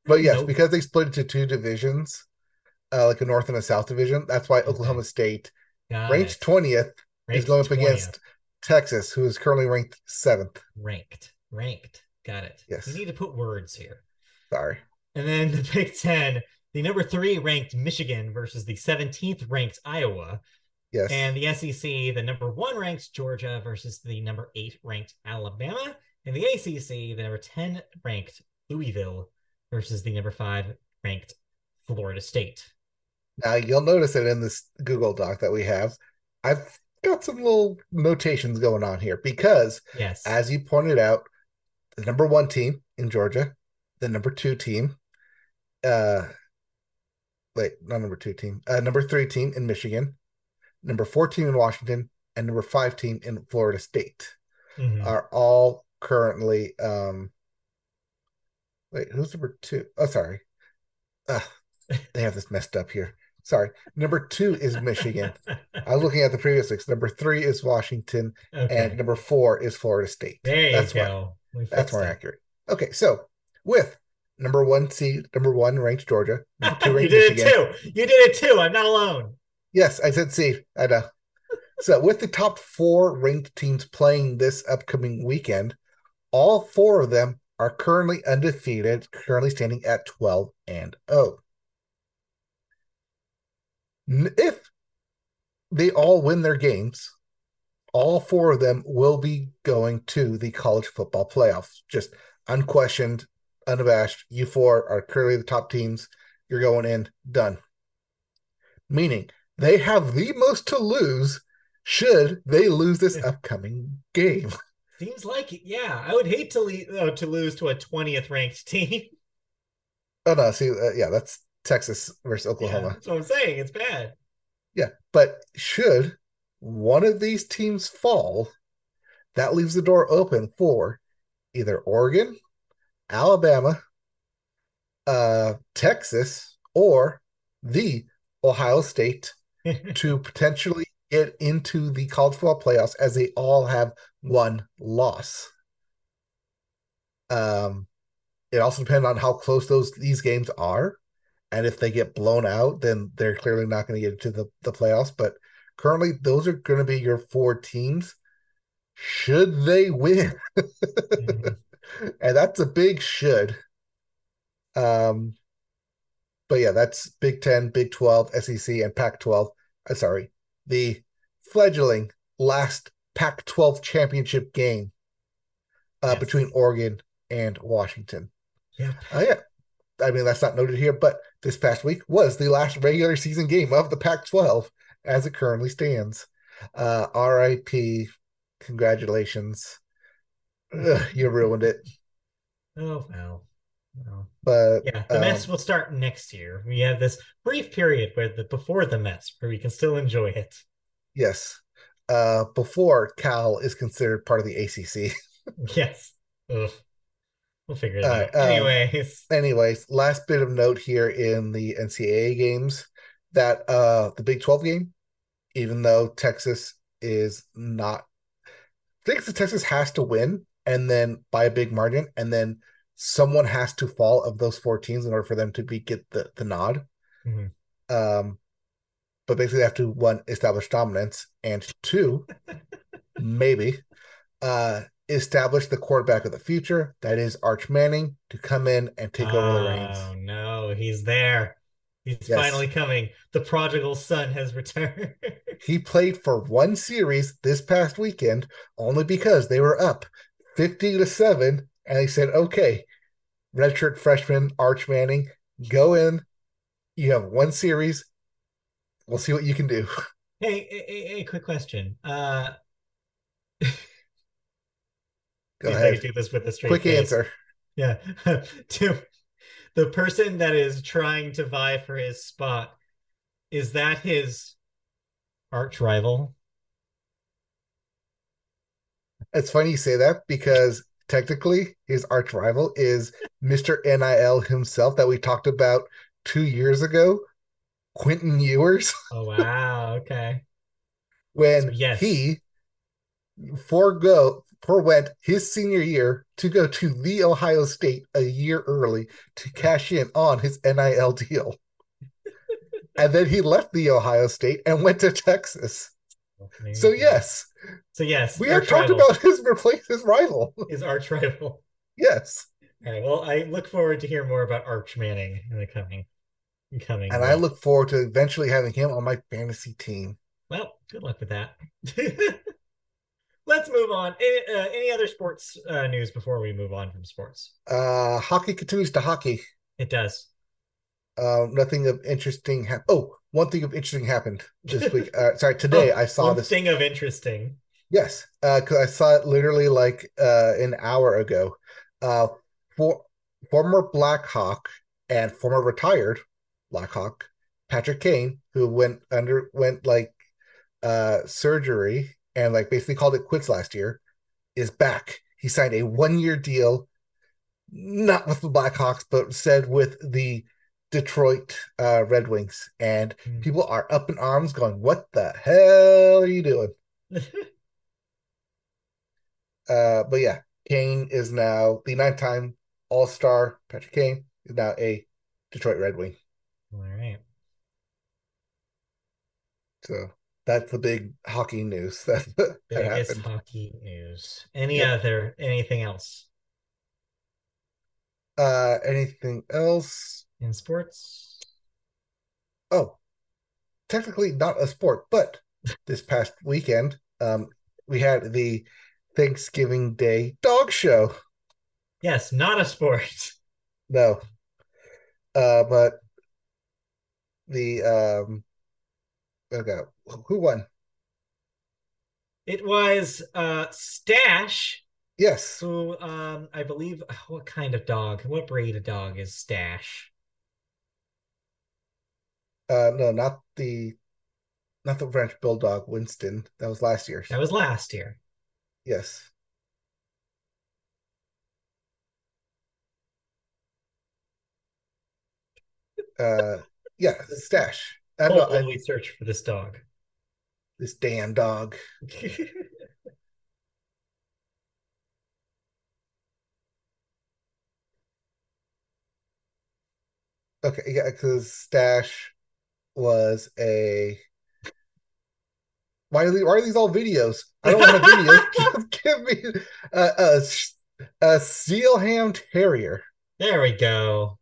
But yes, nope. Because they split into two divisions, uh, like a North and a South division, that's why okay. Oklahoma State, Got ranked it. twentieth, ranked is going up twentieth. Against Texas, who is currently ranked seventh. Ranked. Ranked. Got it. Yes. You need to put words here. Sorry. And then the Big Ten, the number three ranked Michigan versus the seventeenth ranked Iowa. Yes. And the S E C, the number one ranked Georgia versus the number eight ranked Alabama. And the A C C, the number ten ranked Louisville versus the number five ranked Florida State. Now, you'll notice that in this Google Doc that we have, I've got some little notations going on here because, yes, as you pointed out, the number one team in Georgia, the number two team, uh, wait, not number two team, uh, number three team in Michigan, number four team in Washington, and number five team in Florida State mm-hmm. are all currently, um, wait, who's number two? Oh, sorry. Uh, they have this messed up here. Sorry. Number two is Michigan. I was looking at the previous six. Number three is Washington, okay. and number four is Florida State. There That's you go. That's more it. accurate. Okay, so with number one seed, number one ranked Georgia. Number two ranked you did Michigan. it too. You did it too. I'm not alone. Yes, I said seed. I know. So with the top four ranked teams playing this upcoming weekend, all four of them are currently undefeated, currently standing at twelve and oh. If they all win their games, all four of them will be going to the college football playoffs. Just unquestioned, unabashed. You four are currently the top teams. You're going in. Done. Meaning they have the most to lose should they lose this upcoming game. Seems like it. Yeah. I would hate to, leave, uh, to lose to a twentieth ranked team. Oh, no. See, uh, yeah, that's Texas versus Oklahoma. Yeah, that's what I'm saying. It's bad. Yeah, but should one of these teams fall, that leaves the door open for either Oregon, Alabama, uh, Texas, or the Ohio State to potentially get into the college football playoffs, as they all have one loss. Um, it also depends on how close those these games are. And if they get blown out, then they're clearly not going to get into the, the playoffs. But currently, those are going to be your four teams. Should they win? Mm-hmm. And that's a big should. Um, but yeah, that's Big Ten, Big twelve, S E C, and Pac twelve. Uh, sorry, the fledgling last Pac twelve championship game uh, yes. between Oregon and Washington. Yeah. Oh, yeah. I mean, that's not noted here, but this past week was the last regular season game of the Pac twelve as it currently stands. Uh, R I P, congratulations. Ugh, you ruined it. Oh, well. well. But yeah, the um, mess will start next year. We have this brief period where the before the mess, where we can still enjoy it. Yes. Uh, before Cal is considered part of the A C C. Yes. Ugh. We'll figure it uh, out. Anyways. Um, anyways, last bit of note here in the N C double A games, that uh, the Big twelve game, even though Texas is not, I think Texas has to win and then by a big margin, and then someone has to fall of those four teams in order for them to be get the, the nod. Mm-hmm. Um, but basically they have to, one, establish dominance, and two, maybe, uh, establish the quarterback of the future, that is Arch Manning, to come in and take oh, over the reins. Oh, no, he's there. He's yes. finally coming. The prodigal son has returned. He played for one series this past weekend only because they were up fifty to seven, and they said, okay, redshirt freshman Arch Manning, go in. You have one series. We'll see what you can do. Hey, hey, hey quick question. Uh, go ahead. Do this with a straight quick face. Answer. Yeah. to, the person that is trying to vie for his spot, is that his arch rival? It's funny you say that because technically his arch rival is Mister N I L himself that we talked about two years ago, Quentin Ewers. Oh, wow. Okay. when yes. he forego, forwent his senior year to go to the Ohio State a year early to cash in on his N I L deal. And then he left the Ohio State and went to Texas. Okay. So yes. So yes. We are talking about his replace his rival. His arch rival. Yes. All right. Well, I look forward to hear more about Arch Manning in the coming coming. And week. I look forward to eventually having him on my fantasy team. Well, good luck with that. Let's move on. Any, uh, any other sports uh, news before we move on from sports? Uh, hockey continues to hockey. It does. Uh, nothing of interesting. Ha- oh, one thing of interesting happened this week. Uh, sorry, today oh, I saw one this thing of interesting. Yes, because uh, I saw it literally like uh, an hour ago. Uh, for former Blackhawk and former retired Blackhawk Patrick Kane, who went underwent like uh, surgery. And like basically called it quits last year, is back. He signed a one-year deal, not with the Blackhawks, but instead with the Detroit uh, Red Wings. And mm. people are up in arms going, what the hell are you doing? uh, but yeah, Kane is now the ninth-time All-Star. Patrick Kane is now a Detroit Red Wing. All right. So... that's the big hockey news. That's the biggest happened. Hockey news. Any yeah. other, anything else? Uh, anything else? In sports? Oh, technically not a sport, but this past weekend, um, we had the Thanksgiving Day dog show. Yes, not a sport. No. Uh, but the, um, okay. Who won? It was uh, Stash. Yes. Who um, I believe, what kind of dog, what breed of dog is Stash? Uh, no, not the not the French Bulldog, Winston. That was last year. That was last year. Yes. uh, yeah, Stash. I don't know, only I, search for this dog. This damn dog. Okay, yeah, because Stash was a. Why are, these, why are these all videos? I don't want a video. Just give me a, a, a seal ham terrier. There we go.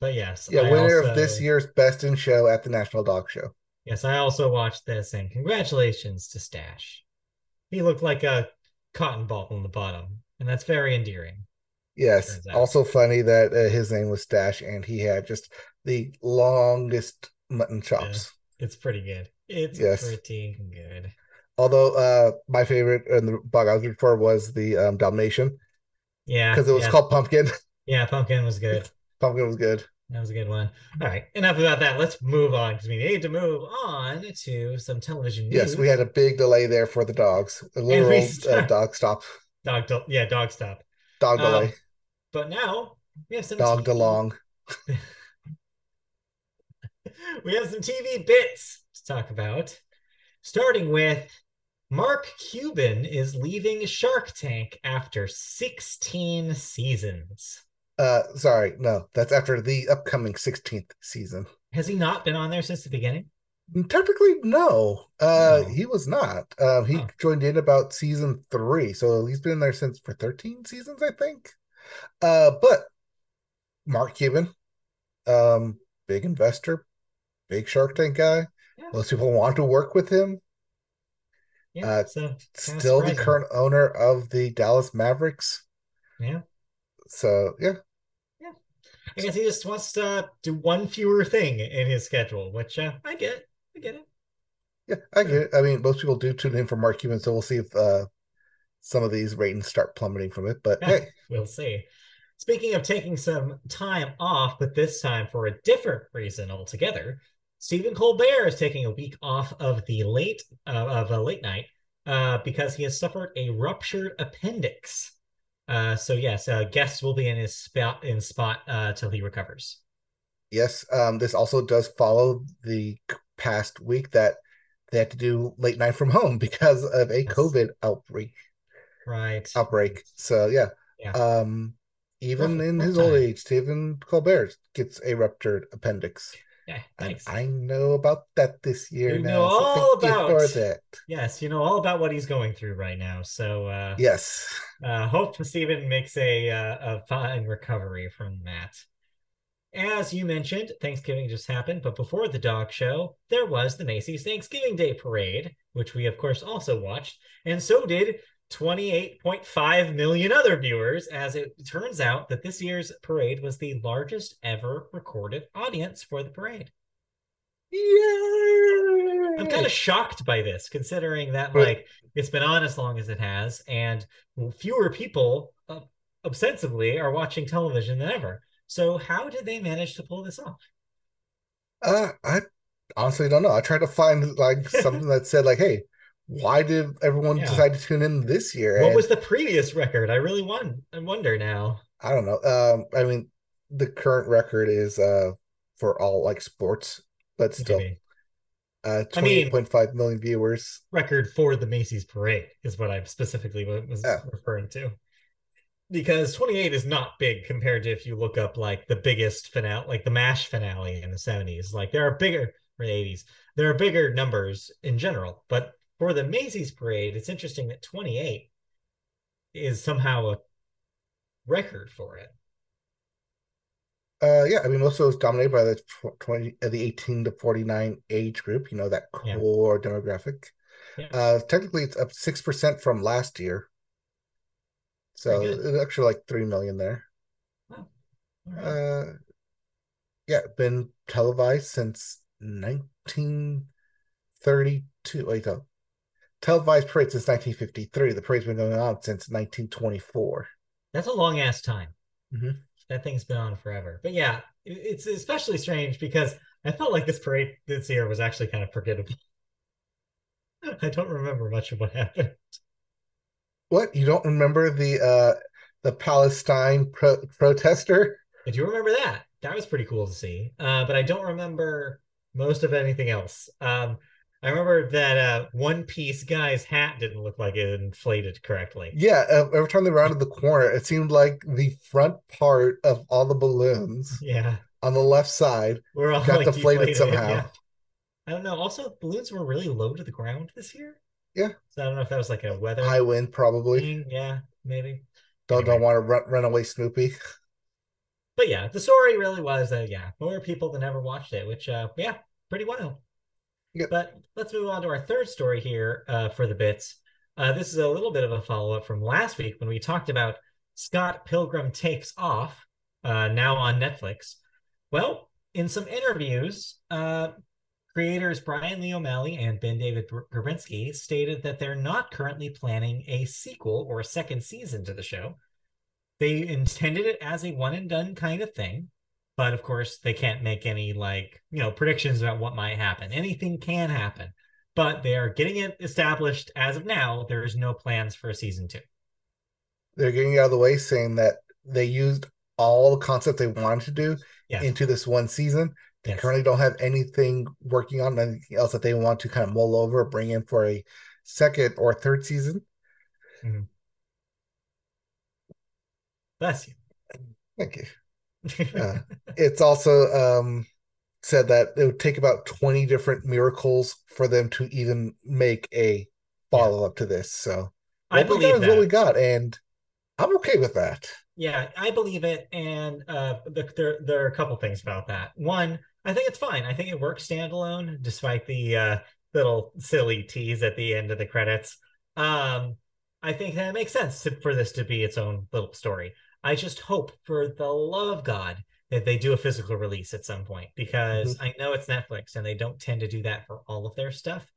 But yes, yeah, I winner also, of this year's Best in Show at the National Dog Show. Yes, I also watched this, and congratulations to Stash. He looked like a cotton ball on the bottom, and that's very endearing. Yes, also funny that uh, his name was Stash, and he had just the longest mutton chops. Yeah, it's pretty good. It's yes. pretty good. Although uh, my favorite and the dog I was looking for was the um, Dalmatian. Yeah, because it was yeah. called Pumpkin. Yeah, Pumpkin was good. Pumpkin was good. That was a good one. All right. Enough about that. Let's move on because we need to move on to some television news. Yes, we had a big delay there for the dogs. A literal uh, dog stop. Dog del- yeah, dog stop. Dog delay. Um, but now we have some dog delong. We have some T V bits to talk about. Starting with Mark Cuban is leaving Shark Tank after sixteen seasons. Uh, sorry, no, that's after the upcoming sixteenth season. Has he not been on there since the beginning? Technically, no. Uh, no. He was not. Uh, he oh. joined in about season three, so he's been there since for thirteen seasons, I think. Uh, but Mark Cuban, um, big investor, big Shark Tank guy. Yeah. Most people want to work with him. Yeah, uh, so still the current owner of the Dallas Mavericks. Yeah. So, yeah. Yeah. I guess he just wants to do one fewer thing in his schedule, which uh, I get. I get it. Yeah, I get it. I mean, most people do tune in for Mark Cuban, so we'll see if uh, some of these ratings start plummeting from it. But yeah, hey. We'll see. Speaking of taking some time off, but this time for a different reason altogether, Stephen Colbert is taking a week off of the late uh, of a late night uh, because he has suffered a ruptured appendix. Uh, so yes, uh, guests will be in his spot in spot uh, till he recovers. Yes, um, this also does follow the past week that they had to do late night from home because of a yes. COVID outbreak. Right outbreak. So yeah, yeah. Um, even Rough, in his time. old age, Stephen Colbert gets a ruptured appendix. Yeah, and I know about that this year you now. Know all so about you that. Yes, you know all about what he's going through right now. So uh, yes, uh, hope Stephen makes a uh, a fine recovery from that. As you mentioned, Thanksgiving just happened, but before the dog show, there was the Macy's Thanksgiving Day Parade, which we of course also watched, and so did twenty-eight point five million other viewers, as it turns out that this year's parade was the largest ever recorded audience for the parade. Yay! I'm kind of shocked by this, considering that right. like it's been on as long as it has, and fewer people, uh, ostensibly, are watching television than ever. So how did they manage to pull this off? Uh, I honestly don't know. I tried to find like something that said like, hey, why did everyone yeah. decide to tune in this year? What and was the previous record? I really won. I wonder now. I don't know. Um, I mean, the current record is uh for all like sports, but still, uh, twenty-eight point five million viewers. Record for the Macy's Parade is what I specifically was yeah. referring to, because twenty-eight is not big compared to if you look up like the biggest finale, like the MASH finale in the seventies. Like there are bigger or the eighties. There are bigger numbers in general, but for the Macy's Parade, it's interesting that twenty-eight is somehow a record for it. Uh, yeah, I mean, also it's dominated by the twenty, the eighteen to forty-nine age group. You know, that core yeah. demographic. Yeah. Uh, technically, it's up six percent from last year, so it's actually like three million there. Wow. Right. Uh, yeah, been televised since nineteen thirty-two. Wait, no. Televised parade since nineteen fifty-three. The parade's been going on since nineteen twenty-four. That's a long ass time. Mm-hmm. That thing's been on forever. But yeah, it's especially strange because I felt like this parade this year was actually kind of forgettable. I don't remember much of what happened. What? You don't remember the uh, the Palestine pro- protester? I do remember that. That was pretty cool to see. Uh, but I don't remember most of anything else. Um, I remember that uh, One Piece guy's hat didn't look like it inflated correctly. Yeah, uh, every time they rounded the corner, it seemed like the front part of all the balloons yeah. on the left side were all, got like, deflated, deflated somehow. Yeah. I don't know. Also, balloons were really low to the ground this year. Yeah. So I don't know if that was like a weather high wind, probably. Thing. Yeah, maybe. Don't anyway. don't want to run, run away Snoopy. But yeah, the story really was that, yeah, more people than ever watched it, which, uh, yeah, pretty wild. Yep. But let's move on to our third story here uh, for the bits. Uh, this is a little bit of a follow-up from last week when we talked about Scott Pilgrim Takes Off, uh, now on Netflix. Well, in some interviews, uh, creators Brian Lee O'Malley and Ben David Gurbinsky stated that they're not currently planning a sequel or a second season to the show. They intended it as a one-and-done kind of thing. But of course, they can't make any like, you know, predictions about what might happen. Anything can happen, but they are getting it established as of now. There is no plans for a season two. They're getting out of the way, saying that they used all the concepts they wanted to do yes. into this one season. They yes. currently don't have anything working on anything else that they want to kind of mull over, or bring in for a second or third season. Mm-hmm. Bless you. Thank you. uh, it's also um, said that it would take about twenty different miracles for them to even make a follow-up yeah. to this. So I believe that is what we got, and I'm okay with that. Yeah, I believe it, and uh, the, there, there are a couple things about that. One, I think it's fine. I think it works standalone, despite the uh, little silly tease at the end of the credits. Um, I think that it makes sense to, for this to be its own little story. I just hope, for the love of God, that they do a physical release at some point, because mm-hmm. I know it's Netflix and they don't tend to do that for all of their stuff,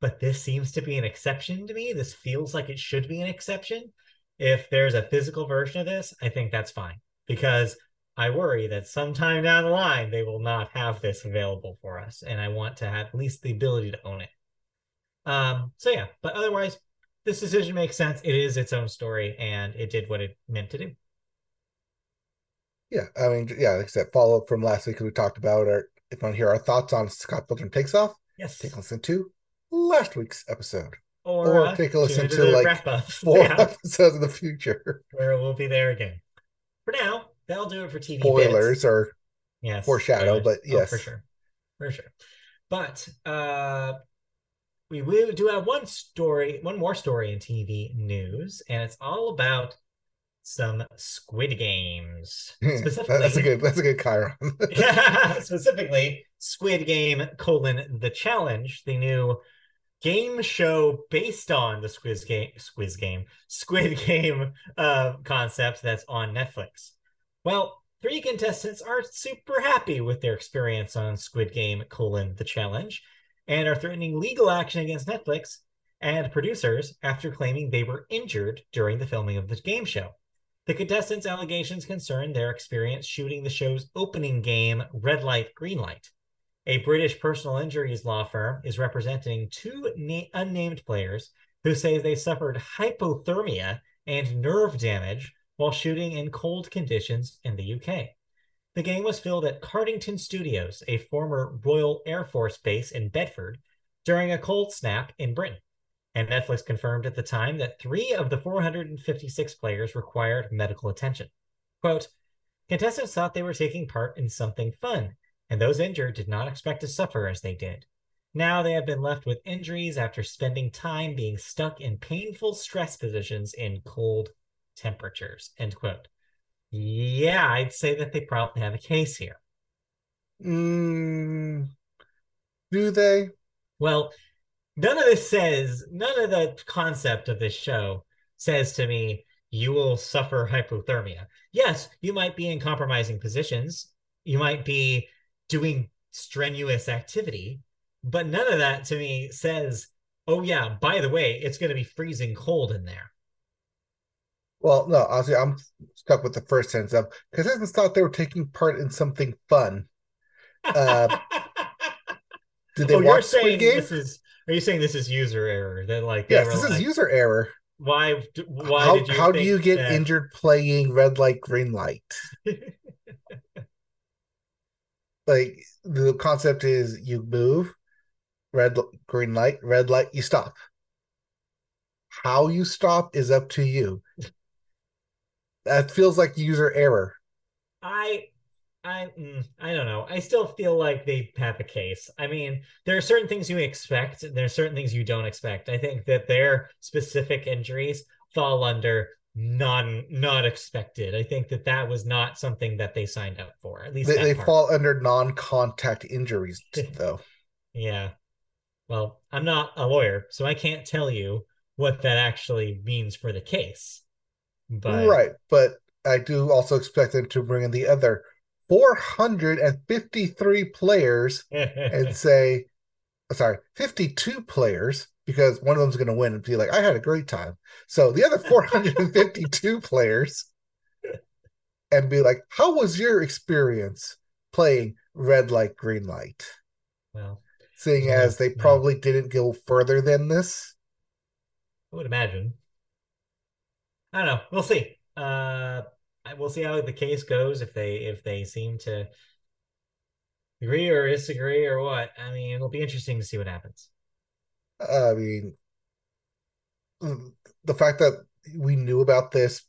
but this seems to be an exception to me. This feels like it should be an exception. If there's a physical version of this, I think that's fine, because I worry that sometime down the line, they will not have this available for us. And I want to have at least the ability to own it. Um, so yeah, but otherwise, this decision makes sense. It is its own story, and it did what it meant to do. Yeah, I mean, yeah, like I said, follow-up from last week, we talked about, our, if you want to hear our thoughts on Scott Pilgrim Takes Off, yes, take a listen to last week's episode. Or, or uh, take a listen to, to like four yeah. episodes in the future. Where we'll be there again. For now, that'll do it for T V spoilers, bits. Or yes, foreshadow, spoilers. But yes. Oh, for sure, for sure. But uh, we, we do have one story, one more story in T V news, and it's all about some Squid Games. Specifically, that's a good that's a good Chiron. Yeah, specifically Squid Game colon The Challenge, the new game show based on the Squid Game Squid Game Squid Game uh, concept that's on Netflix. Well, three contestants are super happy with their experience on Squid Game colon The Challenge, and are threatening legal action against Netflix and producers after claiming they were injured during the filming of the game show. The contestants' allegations concern their experience shooting the show's opening game, Red Light, Green Light. A British personal injuries law firm is representing two na- unnamed players who say they suffered hypothermia and nerve damage while shooting in cold conditions in the U K. The game was filmed at Cardington Studios, a former Royal Air Force base in Bedford, during a cold snap in Britain. And Netflix confirmed at the time that three of the four hundred fifty-six players required medical attention. Quote, contestants thought they were taking part in something fun, and those injured did not expect to suffer as they did. Now they have been left with injuries after spending time being stuck in painful stress positions in cold temperatures, end quote. Yeah, I'd say that they probably have a case here. Mm, do they? Well, none of this says, none of the concept of this show says to me, you will suffer hypothermia. Yes, you might be in compromising positions. You might be doing strenuous activity, but none of that to me says, oh yeah, by the way, it's going to be freezing cold in there. Well, no, honestly, I'm stuck with the first sentence of, contestants thought they were taking part in something fun. Uh, did they oh, watch Squid Game? This is... Are you saying this is user error? That like yes, this like, is user error. Why? Why how, did you? How think do you get that... injured playing Red Light, Green Light? Like the concept is you move, red, green light, red light. You stop. How you stop is up to you. That feels like user error. I. I mm, I don't know. I still feel like they have a case. I mean, there are certain things you expect. There are certain things you don't expect. I think that their specific injuries fall under non not expected. I think that that was not something that they signed up for. At least they, they fall under non-contact injuries, though. Yeah. Well, I'm not a lawyer, so I can't tell you what that actually means for the case. But right, but I do also expect them to bring in the other four hundred fifty-three players and say, sorry, fifty-two players, because one of them's going to win and be like, I had a great time. So the other four hundred fifty-two players and be like, how was your experience playing Red Light, Green Light? Well, seeing yeah, as they probably yeah. didn't go further than this. I would imagine. I don't know. We'll see. Uh, We'll see how the case goes, if they if they seem to agree or disagree or what. I mean, it'll be interesting to see what happens. I mean, the fact that we knew about this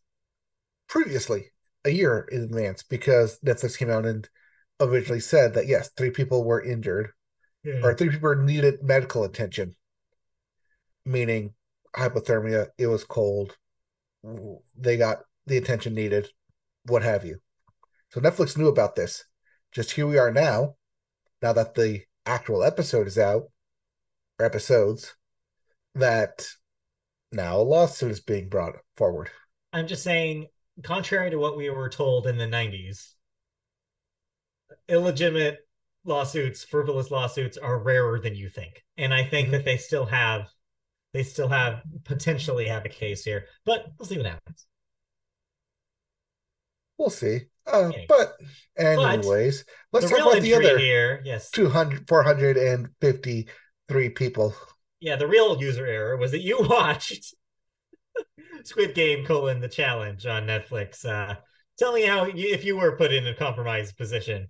previously, a year in advance, because Netflix came out and originally said that, yes, three people were injured, yeah. or three people needed medical attention, meaning hypothermia, it was cold, they got the attention needed, what have you. So Netflix knew about this. Just here we are now, now that the actual episode is out, or episodes, that now a lawsuit is being brought forward. I'm just saying, contrary to what we were told in the nineties, illegitimate lawsuits, frivolous lawsuits are rarer than you think. And I think mm-hmm. that they still have, they still have, potentially have a case here, but we'll see what happens. We'll see. Uh, okay. But anyways, but let's talk about the other here, yes. two hundred, four hundred fifty-three people. Yeah, the real user error was that you watched Squid Game colon the challenge on Netflix. Uh, tell me how, you, if you were put in a compromised position.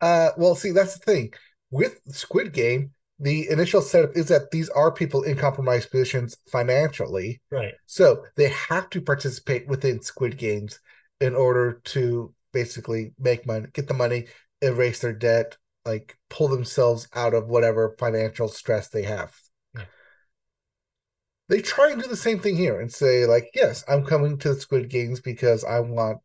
Uh, well, see, that's the thing. With Squid Game, the initial setup is that these are people in compromised positions financially. Right. So they have to participate within Squid Games in order to basically make money, get the money, erase their debt, like pull themselves out of whatever financial stress they have. Yeah. They try and do the same thing here and say, like, yes, I'm coming to the Squid Games because I want,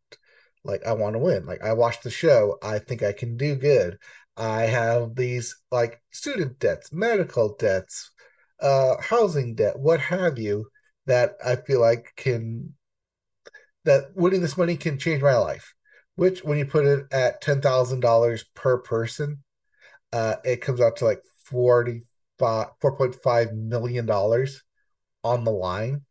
like, I want to win. Like, I watched the show. I think I can do good. I have these, like, student debts, medical debts, uh, housing debt, what have you, that I feel like can, that winning this money can change my life. Which, when you put it at ten thousand dollars per person, uh, it comes out to like forty-five, four point five million dollars on the line.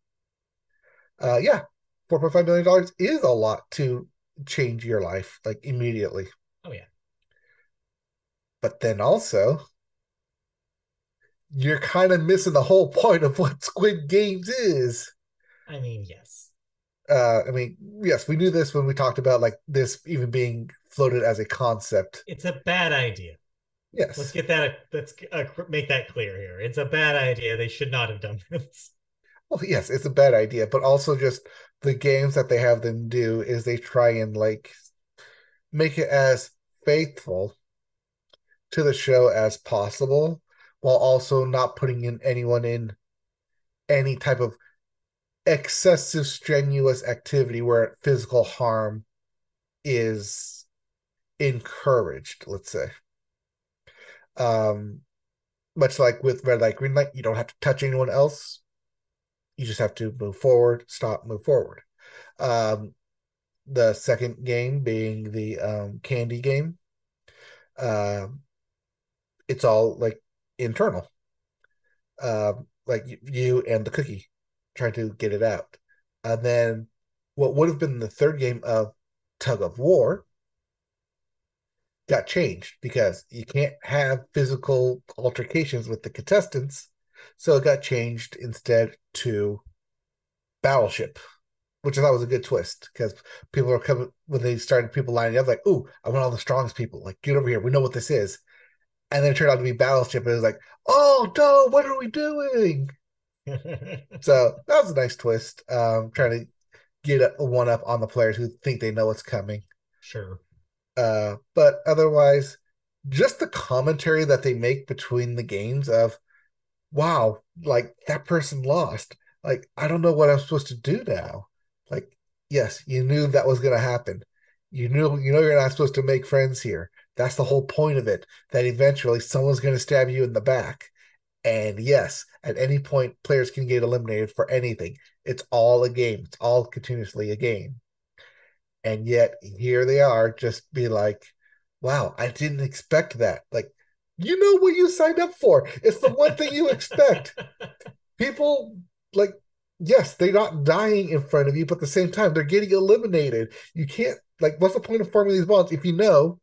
Uh, yeah, four point five million dollars is a lot to change your life, like, immediately. Oh, yeah. But then also, you're kind of missing the whole point of what Squid Games is. I mean, yes. Uh, I mean, yes, we knew this when we talked about, like, this even being floated as a concept. It's a bad idea. Yes. Let's get that, let's uh, make that clear here. It's a bad idea. They should not have done this. Well, yes, it's a bad idea, but also just the games that they have them do is they try and, like, make it as faithful to the show as possible, while also not putting in anyone in any type of excessive strenuous activity where physical harm is encouraged, let's say. Um, much like with red light, green light, you don't have to touch anyone else. You just have to move forward, stop, move forward. Um, the second game being the um, candy game. Uh, it's all, like, internal. Uh, like you and the cookie trying to get it out. And then what would have been the third game of tug of war got changed because you can't have physical altercations with the contestants. So it got changed instead to Battleship, which I thought was a good twist because people are coming, when they started people lining up, like, ooh, I want all the strongest people. Like, get over here. We know what this is. And then it turned out to be Battleship. And it was like, oh, no, what are we doing? So that was a nice twist. Um, trying to get a one up on the players who think they know what's coming. Sure. Uh, but otherwise, just the commentary that they make between the games of, wow, like, that person lost. Like, I don't know what I'm supposed to do now. Like, yes, you knew that was going to happen. You knew, you know, you're not supposed to make friends here. That's the whole point of it, that eventually someone's going to stab you in the back. And yes, at any point, players can get eliminated for anything. It's all a game. It's all continuously a game. And yet here they are, just be like, wow, I didn't expect that. Like, you know what you signed up for. It's the one thing you expect. People, like, yes, they're not dying in front of you, but at the same time, they're getting eliminated. You can't, like, what's the point of forming these bonds if you know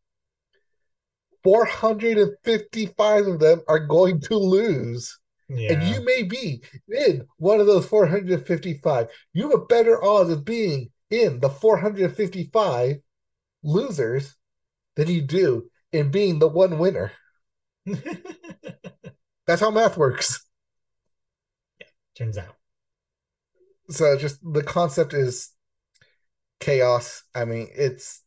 four hundred fifty-five of them are going to lose? Yeah. And you may be in one of those four hundred fifty-five. You have a better odds of being in the four hundred fifty-five losers than you do in being the one winner. That's how math works. Yeah, turns out. So just the concept is chaos. I mean, it's,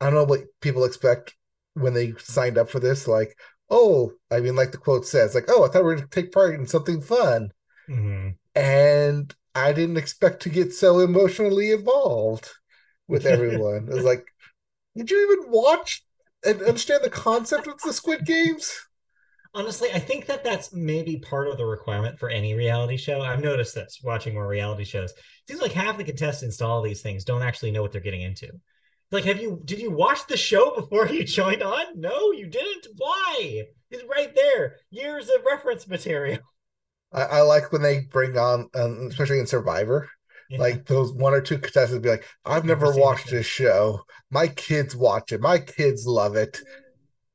I don't know what people expect when they signed up for this. Like, oh, I mean, like the quote says, like, oh, I thought we were going to take part in something fun. Mm-hmm. And I didn't expect to get so emotionally involved with everyone. It was like, did you even watch and understand the concept of the Squid Games? Honestly, I think that that's maybe part of the requirement for any reality show. I've noticed this watching more reality shows. It seems like half the contestants to all these things don't actually know what they're getting into. Like, have you, did you watch the show before you joined on? No, you didn't. Why? It's right there. Years of reference material. I, I like when they bring on, um, especially in Survivor, yeah. like those one or two contestants be like, I've never, never watched this show. My kids watch it. My kids love it.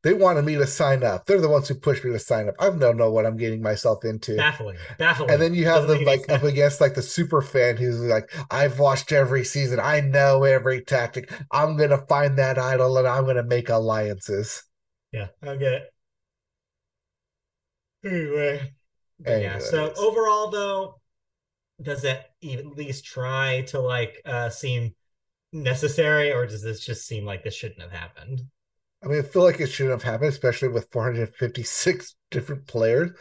They wanted me to sign up. They're the ones who pushed me to sign up. I don't know what I'm getting myself into. Baffling, baffling. And then you have them like up against like the super fan who's like, I've watched every season. I know every tactic. I'm going to find that idol and I'm going to make alliances. Yeah, I get it. Anyway. anyway. Yeah, so overall though, does that even at least try to like uh, seem necessary, or does this just seem like this shouldn't have happened? I mean, I feel like it shouldn't have happened, especially with four hundred fifty-six different players,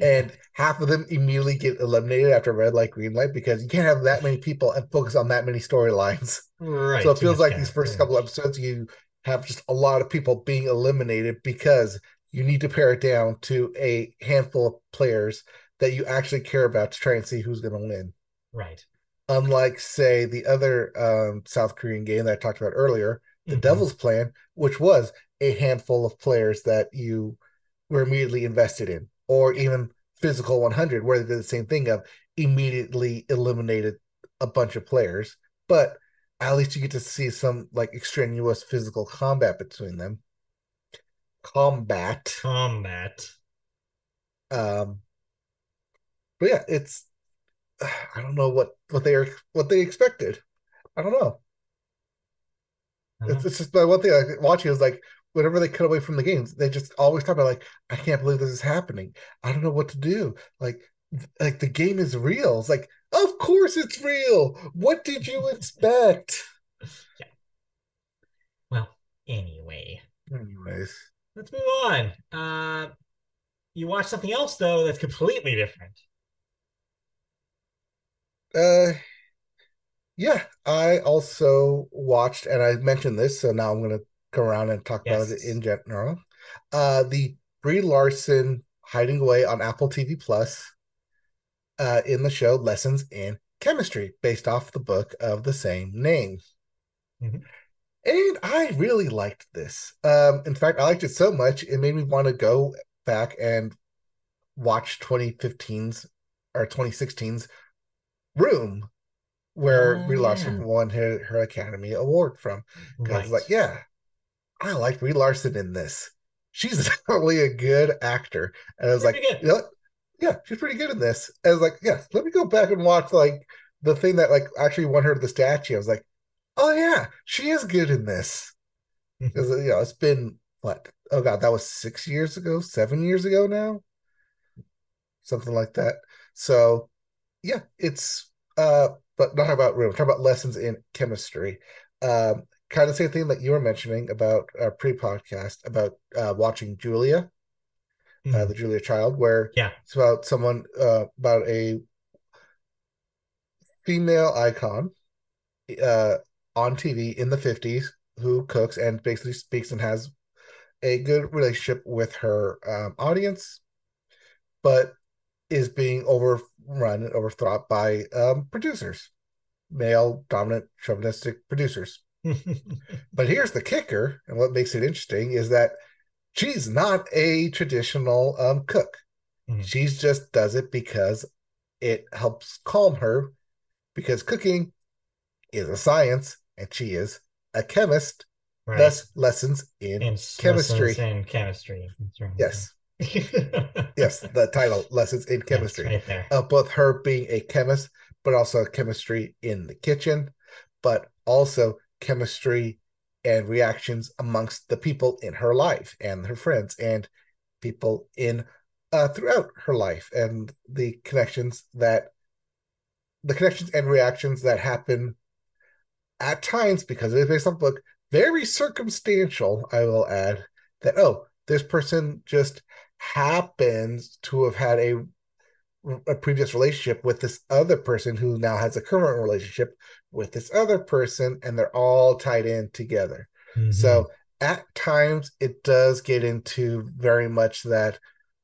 and half of them immediately get eliminated after red light, green light, because you can't have that many people and focus on that many storylines. Right. So it feels like these first couple episodes, you have just a lot of people being eliminated because you need to pare it down to a handful of players that you actually care about to try and see who's going to win. Right. Unlike, say, the other um, South Korean game that I talked about earlier, the mm-hmm. Devil's Plan, which was a handful of players that you were immediately invested in, or even Physical one hundred, where they did the same thing of immediately eliminated a bunch of players, but at least you get to see some like extraneous physical combat between them. Combat. Combat. Um, but yeah, it's, I don't know what, what they are, what they expected. I don't know. It's, it's just by one thing I like, watching is like whenever they cut away from the games, they just always talk about like, I can't believe this is happening. I don't know what to do. Like, th- like the game is real. It's like, of course it's real. What did you expect? Yeah. Well, anyway. Anyways, let's move on. Uh, you watch something else though that's completely different. Uh. Yeah, I also watched, and I mentioned this, so now I'm going to go around and talk yes. about it in general. Uh, the Brie Larson hiding away on Apple T V Plus uh, in the show Lessons in Chemistry, based off the book of the same name. Mm-hmm. And I really liked this. Um, in fact, I liked it so much, it made me want to go back and watch twenty fifteen's or twenty sixteen's Room, where Brie oh, Larson yeah. won her, her Academy Award from. Because right. I was like, yeah, I like Brie Larson in this. She's definitely a good actor. And I was pretty like, you know, yeah, she's pretty good in this. And I was like, yeah, let me go back and watch like the thing that like actually won her the statue. I was like, oh yeah, she is good in this. Because you know, it's been what? Oh god, that was six years ago, seven years ago now. Something like that. So yeah, it's uh but not about Room, talk about Lessons in Chemistry. Um, kind of the same thing that you were mentioning about uh, pre-podcast, about uh, watching Julia, mm-hmm. uh, the Julia Child, where yeah. it's about someone, uh, about a female icon uh, on T V in the fifties who cooks and basically speaks and has a good relationship with her um, audience, but is being overrun and overthought by um, producers, male dominant chauvinistic producers. But here's the kicker, and what makes it interesting is that she's not a traditional um, cook. Mm-hmm. She just does it because it helps calm her, because cooking is a science, and she is a chemist. Right. Thus, Lessons in and Chemistry. Lessons in Chemistry. Yes. Yes, the title Lessons in Chemistry. Yes, right there. Uh, both her being a chemist, but also chemistry in the kitchen, but also chemistry and reactions amongst the people in her life and her friends and people in uh, throughout her life, and the connections that the connections and reactions that happen at times, because it is based on the book, very circumstantial. I will add that oh, this person just happens to have had a, a previous relationship with this other person who now has a current relationship with this other person, and they're all tied in together. Mm-hmm. So at times it does get into very much that,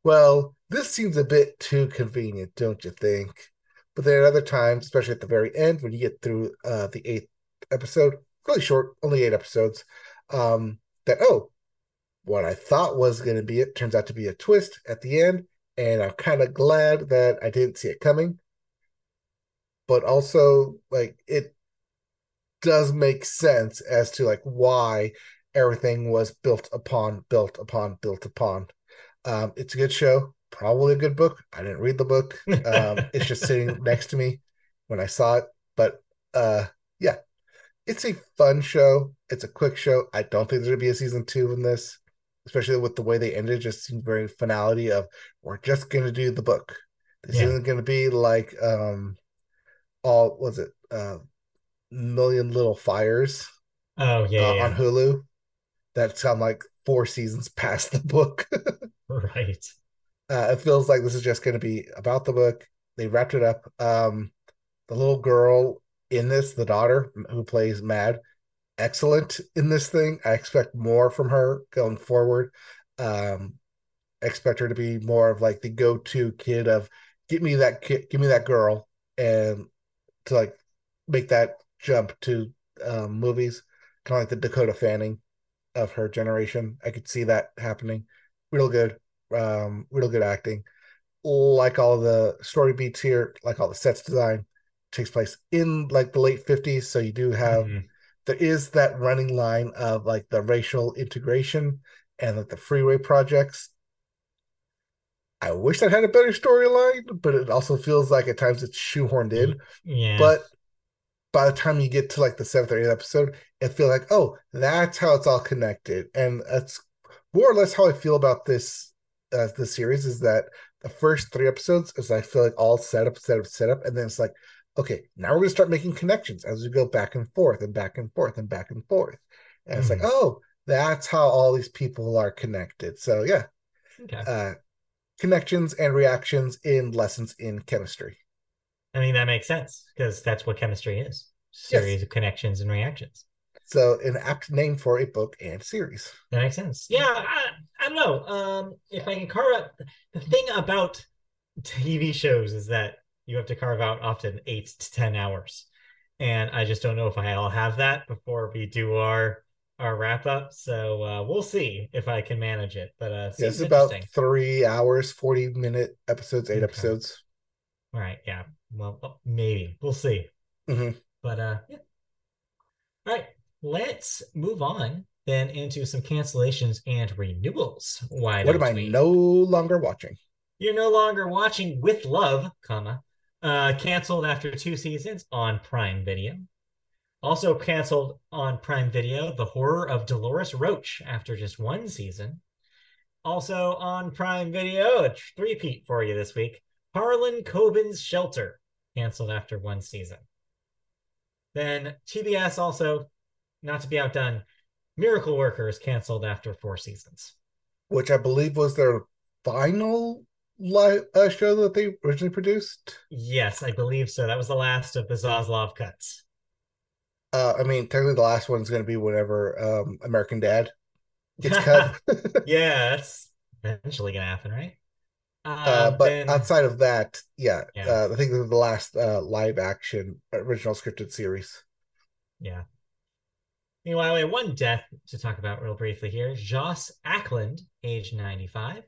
well, this seems a bit too convenient, don't you think? But then at other times, especially at the very end, when you get through uh, the eighth episode, really short, only eight episodes, um, that, oh, what I thought was going to be it turns out to be a twist at the end, and I'm kind of glad that I didn't see it coming. But also, like, it does make sense as to, like, why everything was built upon, built upon, built upon. Um, it's a good show. Probably a good book. I didn't read the book. Um, it's just sitting next to me when I saw it. But uh, yeah, it's a fun show. It's a quick show. I don't think there'll be a season two in this, especially with the way they ended. It just seemed very finality of we're just going to do the book. This yeah. isn't going to be like um, all was it uh, Million Little Fires? Oh yeah, uh, yeah, on Hulu. That sound like four seasons past the book. Right. Uh, it feels like this is just going to be about the book. They wrapped it up. Um, the little girl in this, the daughter who plays Mad, excellent in this thing. I expect more from her going forward. Um, expect her to be more of like the go-to kid of give me that kid, give me that girl, and to like make that jump to um, movies, kind of like the Dakota Fanning of her generation. I could see that happening. Real good. Um, real good acting. Like all the story beats here, like all the sets design, takes place in like the late fifties. So you do have mm-hmm. there is that running line of like the racial integration and like the freeway projects. I wish that had a better storyline, but it also feels like at times it's shoehorned in. Yeah. But by the time you get to like the seventh or eighth episode, it feels like, oh, that's how it's all connected. And that's more or less how I feel about this. Uh, the series is that the first three episodes is I feel like all setup, setup, setup, and then it's like, okay, now we're going to start making connections as we go back and forth and back and forth and back and forth, and mm. it's like, oh, that's how all these people are connected. So yeah, okay. uh, connections and reactions in lessons in chemistry. I mean, that makes sense because that's what chemistry is: series yes. of connections and reactions. So an apt name for a book and series. That makes sense. Yeah, I, I don't know. Um, if I can carve out... The thing about T V shows is that you have to carve out often eight to ten hours. And I just don't know if I'll have that before we do our our wrap-up. So uh, we'll see if I can manage it. But uh, yeah, it's about three hours, forty-minute episodes, eight okay. episodes. All right, yeah. Well, maybe. We'll see. Mm-hmm. But uh, yeah. All right. Let's move on then into some cancellations and renewals. Why? What am I we? no longer watching? You're no longer watching With Love, comma, uh, canceled after two seasons on Prime Video. Also canceled on Prime Video, The Horror of Dolores Roach after just one season. Also on Prime Video, a three-peat for you this week, Harlan Coben's Shelter, canceled after one season. Then T B S also... Not to be outdone, Miracle Workers canceled after four seasons, which I believe was their final live uh, show that they originally produced. Yes, I believe so. That was the last of the Zaslav cuts. Uh, I mean, technically, the last one's going to be whenever um, American Dad gets cut. Yeah, that's eventually going to happen, right? Uh, uh, but then... outside of that, yeah, yeah. Uh, I think this is the last uh, live action original scripted series. Yeah. Meanwhile, we have one death to talk about real briefly here. Joss Ackland, age ninety-five.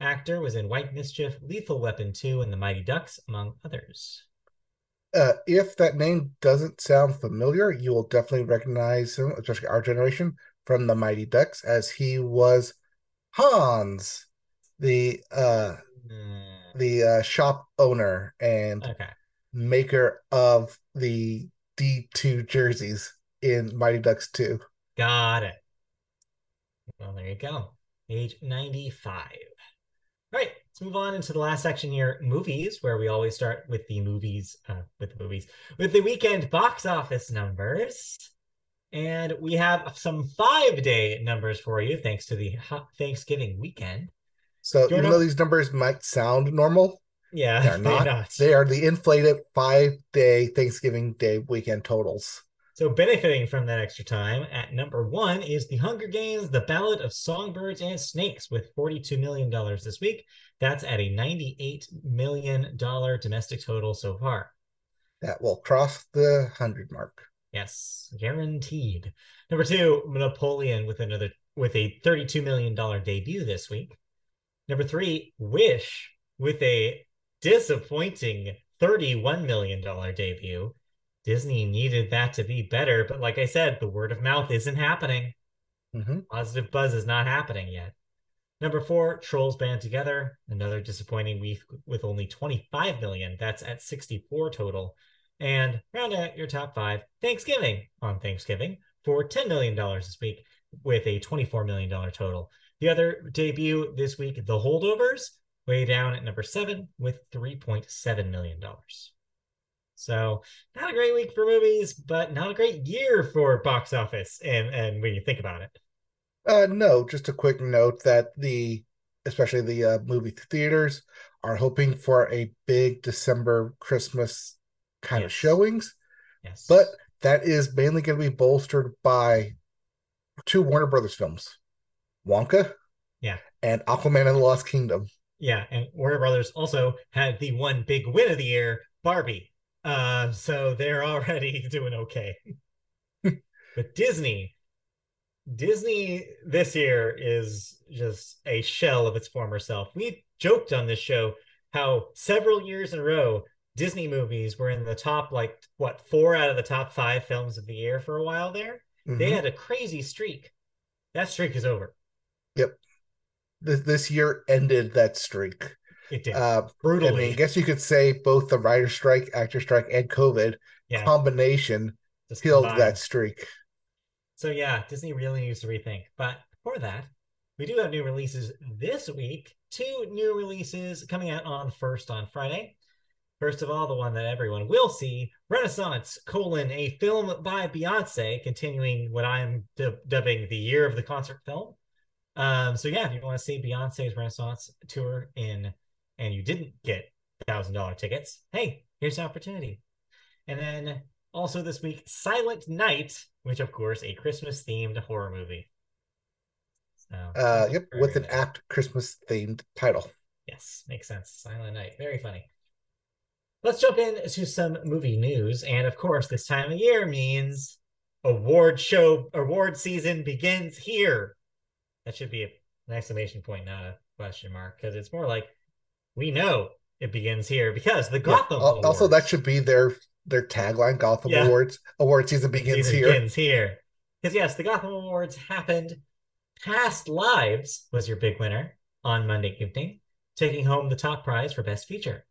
Actor was in White Mischief, Lethal Weapon two, and The Mighty Ducks, among others. Uh, if that name doesn't sound familiar, you will definitely recognize him, especially our generation, from The Mighty Ducks, as he was Hans, the uh, mm. the uh, shop owner and okay. maker of the D two jerseys. In Mighty Ducks two. Got it. Well, there you go. Age ninety-five. All right, let's move on into the last section here, movies, where we always start with the movies, uh, with the movies, with the weekend box office numbers. And we have some five-day numbers for you, thanks to the Thanksgiving weekend. So Jordan, even though these numbers might sound normal, yeah, they're not. They're not. They are the inflated five-day Thanksgiving Day weekend totals. So benefiting from that extra time, at number one is The Hunger Games, The Ballad of Songbirds and Snakes, with forty-two million dollars this week. That's at a ninety-eight million dollars domestic total so far. That will cross the one hundred mark. Yes, guaranteed. Number two, Napoleon with another with a thirty-two million dollars debut this week. Number three, Wish with a disappointing thirty-one million dollars debut. Disney needed that to be better, but like I said, the word of mouth isn't happening. Mm-hmm. Positive buzz is not happening yet. Number four, Trolls Band Together, another disappointing week with only twenty-five million dollars. That's at sixty-four total. And round out your top five, Thanksgiving on Thanksgiving for ten million dollars this week with a twenty-four million dollars total. The other debut this week, The Holdovers, way down at number seven with three point seven million dollars. So not a great week for movies, but not a great year for box office. And, and when you think about it. Uh, no, just a quick note that the, especially the uh, movie theaters are hoping for a big December Christmas kind yes. of showings. Yes. But that is mainly going to be bolstered by two Warner Brothers films, Wonka yeah, and Aquaman and the Lost Kingdom. Yeah, and Warner Brothers also had the one big win of the year, Barbie. Uh, so they're already doing okay. But Disney, Disney this year is just a shell of its former self. We joked on this show how several years in a row, Disney movies were in the top, like, what, four out of the top five films of the year for a while there. Mm-hmm. They had a crazy streak. That streak is over. Yep. This, this year ended that streak. It did. Uh, Brutally. I mean, I guess you could say both the writer strike, actor strike, and COVID yeah. combination Just killed combined. that streak. So, yeah, Disney really needs to rethink. But for that, we do have new releases this week. Two new releases coming out on first on Friday. First of all, the one that everyone will see, Renaissance, colon, a film by Beyonce, continuing what I'm dubbing the year of the concert film. Um, so, yeah, if you want to see Beyonce's Renaissance tour in, and you didn't get one thousand dollars tickets, hey, here's an opportunity. And then also this week, Silent Night, which, of course, a Christmas-themed horror movie. So, uh, yep, with an nice. apt Christmas-themed title. Yes, makes sense. Silent Night. Very funny. Let's jump into some movie news. And of course, this time of year means award show, award season begins here. That should be an exclamation point, not a question mark, because it's more like we know it begins here because the Gotham yeah. Awards. Also, that should be their their tagline, Gotham yeah. Awards. Award season begins season here. Begins here. Because yes, the Gotham Awards happened. Past Lives was your big winner on Monday evening, taking home the top prize for Best Feature.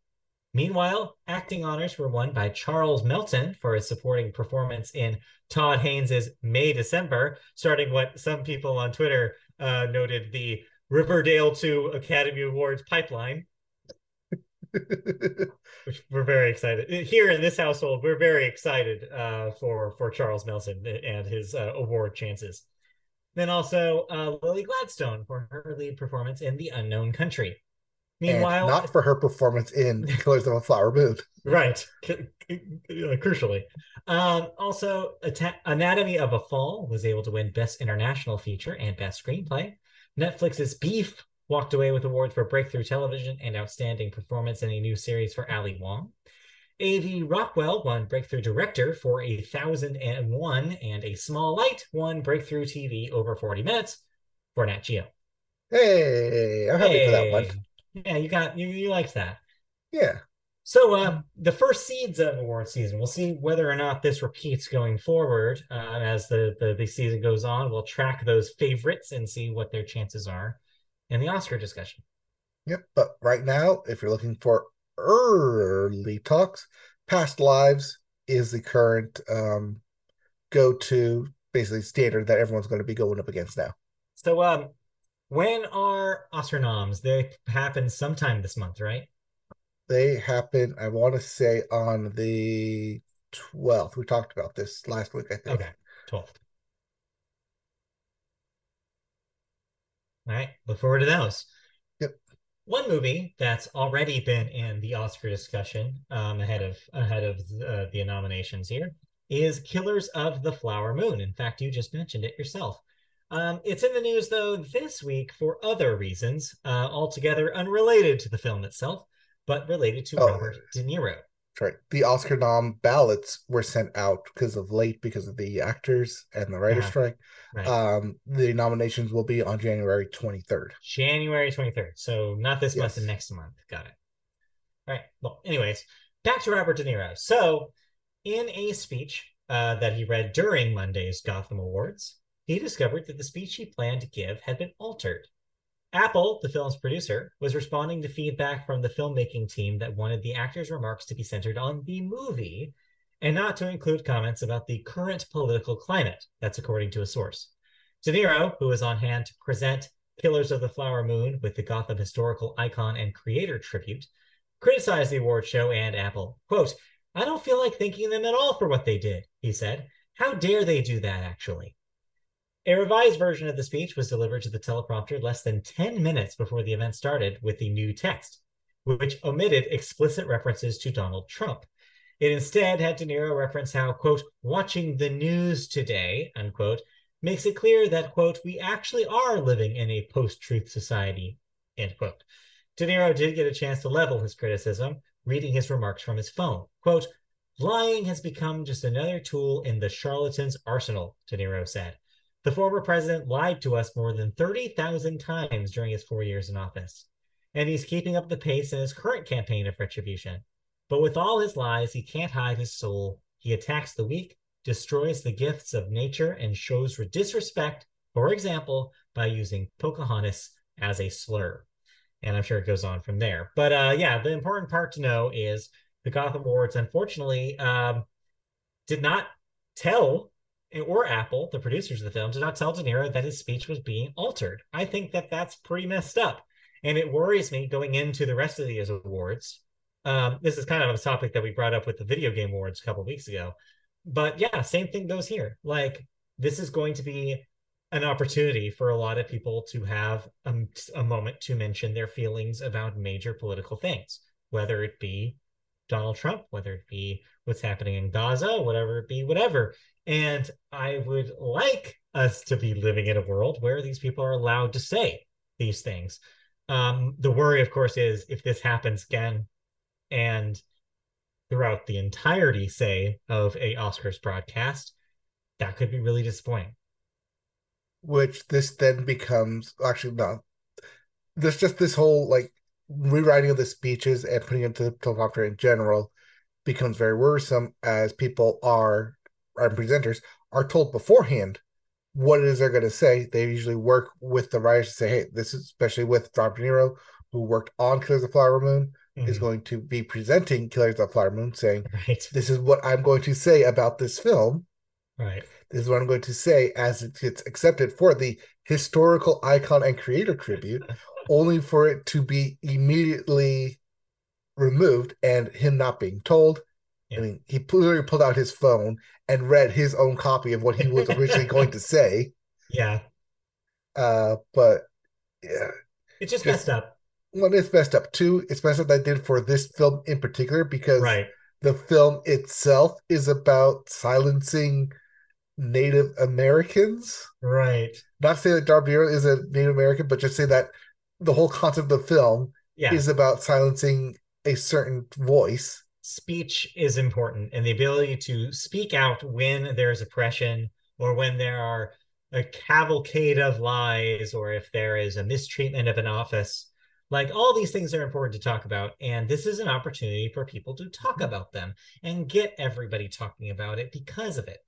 Meanwhile, acting honors were won by Charles Melton for his supporting performance in Todd Haynes' May December, starting what some people on Twitter uh, noted the Riverdale to Academy Awards pipeline, which we're very excited. Here in this household, we're very excited uh, for, for Charles Melton and his uh, award chances. Then also uh, Lily Gladstone for her lead performance in The Unknown Country. Meanwhile, and not for her performance in Killers of a Flower Moon. Right. C- c- crucially. Um, also, At- Anatomy of a Fall was able to win Best International Feature and Best Screenplay. Netflix's Beef walked away with awards for Breakthrough Television and Outstanding Performance in a New Series for Ali Wong. A V. Rockwell won Breakthrough Director for one thousand one, and A Small Light won Breakthrough T V Over forty minutes for Nat Geo. Hey, I'm happy hey. for that one. Yeah, you got you, you liked that. Yeah. So uh, the first seeds of award season. We'll see whether or not this repeats going forward. Uh, as the, the, the season goes on, we'll track those favorites and see what their chances are in the Oscar discussion. Yep. But right now, if you're looking for early talks, Past Lives is the current um, go-to, basically standard that everyone's going to be going up against now. So, um. When are Oscar noms? They happen sometime this month, right? They happen, I want to say, on the twelfth. We talked about this last week, I think. Okay, twelfth. All right, look forward to those. Yep. One movie that's already been in the Oscar discussion um, ahead of ahead of uh, the nominations here is Killers of the Flower Moon. In fact, you just mentioned it yourself. Um, it's in the news, though, this week for other reasons, uh, altogether unrelated to the film itself, but related to oh, Robert De Niro. Right. The Oscar nom ballots were sent out because of late, because of the actors and the writer's yeah. strike. Right. Um, the nominations will be on January twenty-third. January twenty-third. So not this yes. month and next month. Got it. All right. Well, anyways, back to Robert De Niro. So in a speech uh, that he read during Monday's Gotham Awards, he discovered that the speech he planned to give had been altered. Apple, the film's producer, was responding to feedback from the filmmaking team that wanted the actor's remarks to be centered on the movie and not to include comments about the current political climate. That's according to a source. De Niro, who was on hand to present Killers of the Flower Moon with the Gotham historical icon and creator tribute, criticized the award show and Apple. Quote, "I don't feel like thanking them at all for what they did," he said. "How dare they do that, actually?" A revised version of the speech was delivered to the teleprompter less than ten minutes before the event started with the new text, which omitted explicit references to Donald Trump. It instead had De Niro reference how, quote, "watching the news today," unquote, makes it clear that, quote, "we actually are living in a post-truth society," end quote. De Niro did get a chance to level his criticism, reading his remarks from his phone. Quote, "Lying has become just another tool in the charlatan's arsenal," De Niro said. "The former president lied to us more than thirty thousand times during his four years in office, and he's keeping up the pace in his current campaign of retribution. But with all his lies, he can't hide his soul. He attacks the weak, destroys the gifts of nature, and shows disrespect, for example, by using Pocahontas as a slur." And I'm sure it goes on from there. But uh, yeah, the important part to know is the Gotham Awards, unfortunately, um, did not tell... or Apple, the producers of the film, did not tell De Niro that his speech was being altered. I think that that's pretty messed up. And it worries me going into the rest of these awards. Um, this is kind of a topic that we brought up with the video game awards a couple of weeks ago. But yeah, same thing goes here. Like, this is going to be an opportunity for a lot of people to have a, a moment to mention their feelings about major political things, whether it be Donald Trump, whether it be what's happening in Gaza, whatever it be, whatever. And I would like us to be living in a world where these people are allowed to say these things. Um, the worry, of course, is if this happens again and throughout the entirety, say, of a Oscars broadcast, that could be really disappointing. Which this then becomes, actually, no. There's just this whole, like, rewriting of the speeches and putting it to the teleprompter in general becomes very worrisome as people are... our presenters are told beforehand what it is they're going to say. They usually work with the writers to say, hey, this is especially with Robert De Niro, who worked on Killers of the Flower Moon, mm-hmm. is going to be presenting Killers of the Flower Moon, saying, right. This is what I'm going to say about this film. Right. This is what I'm going to say as it gets accepted for the historical icon and creator tribute, only for it to be immediately removed and him not being told. I mean, he literally pulled out his phone and read his own copy of what he was originally going to say. Yeah. Uh, but, yeah. It's just, just messed up. One, it's messed up. Two, it's messed up that I did for this film in particular because right. the film itself is about silencing Native Americans. Right. Not say that Robert De Niro is a Native American, but just say that the whole concept of the film yeah. is about silencing a certain voice. Speech is important, and the ability to speak out when there's oppression or when there are a cavalcade of lies or if there is a mistreatment of an office. Like, all these things are important to talk about, and this is an opportunity for people to talk about them and get everybody talking about it because of it.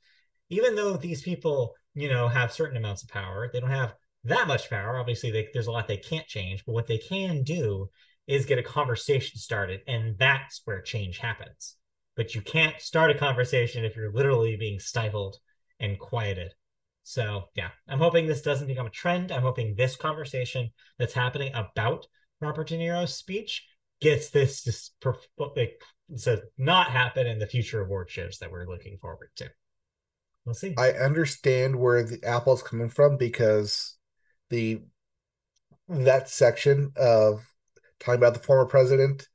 Even though these people, you know, have certain amounts of power, they don't have that much power. Obviously, they, there's a lot they can't change, but what they can do is get a conversation started, and that's where change happens. But you can't start a conversation if you're literally being stifled and quieted. So yeah, I'm hoping this doesn't become a trend. I'm hoping this conversation that's happening about Robert De Niro's speech gets this to so not happen in the future award shows that we're looking forward to. We'll see. I understand where the Apple's coming from because the that section of talking about the former president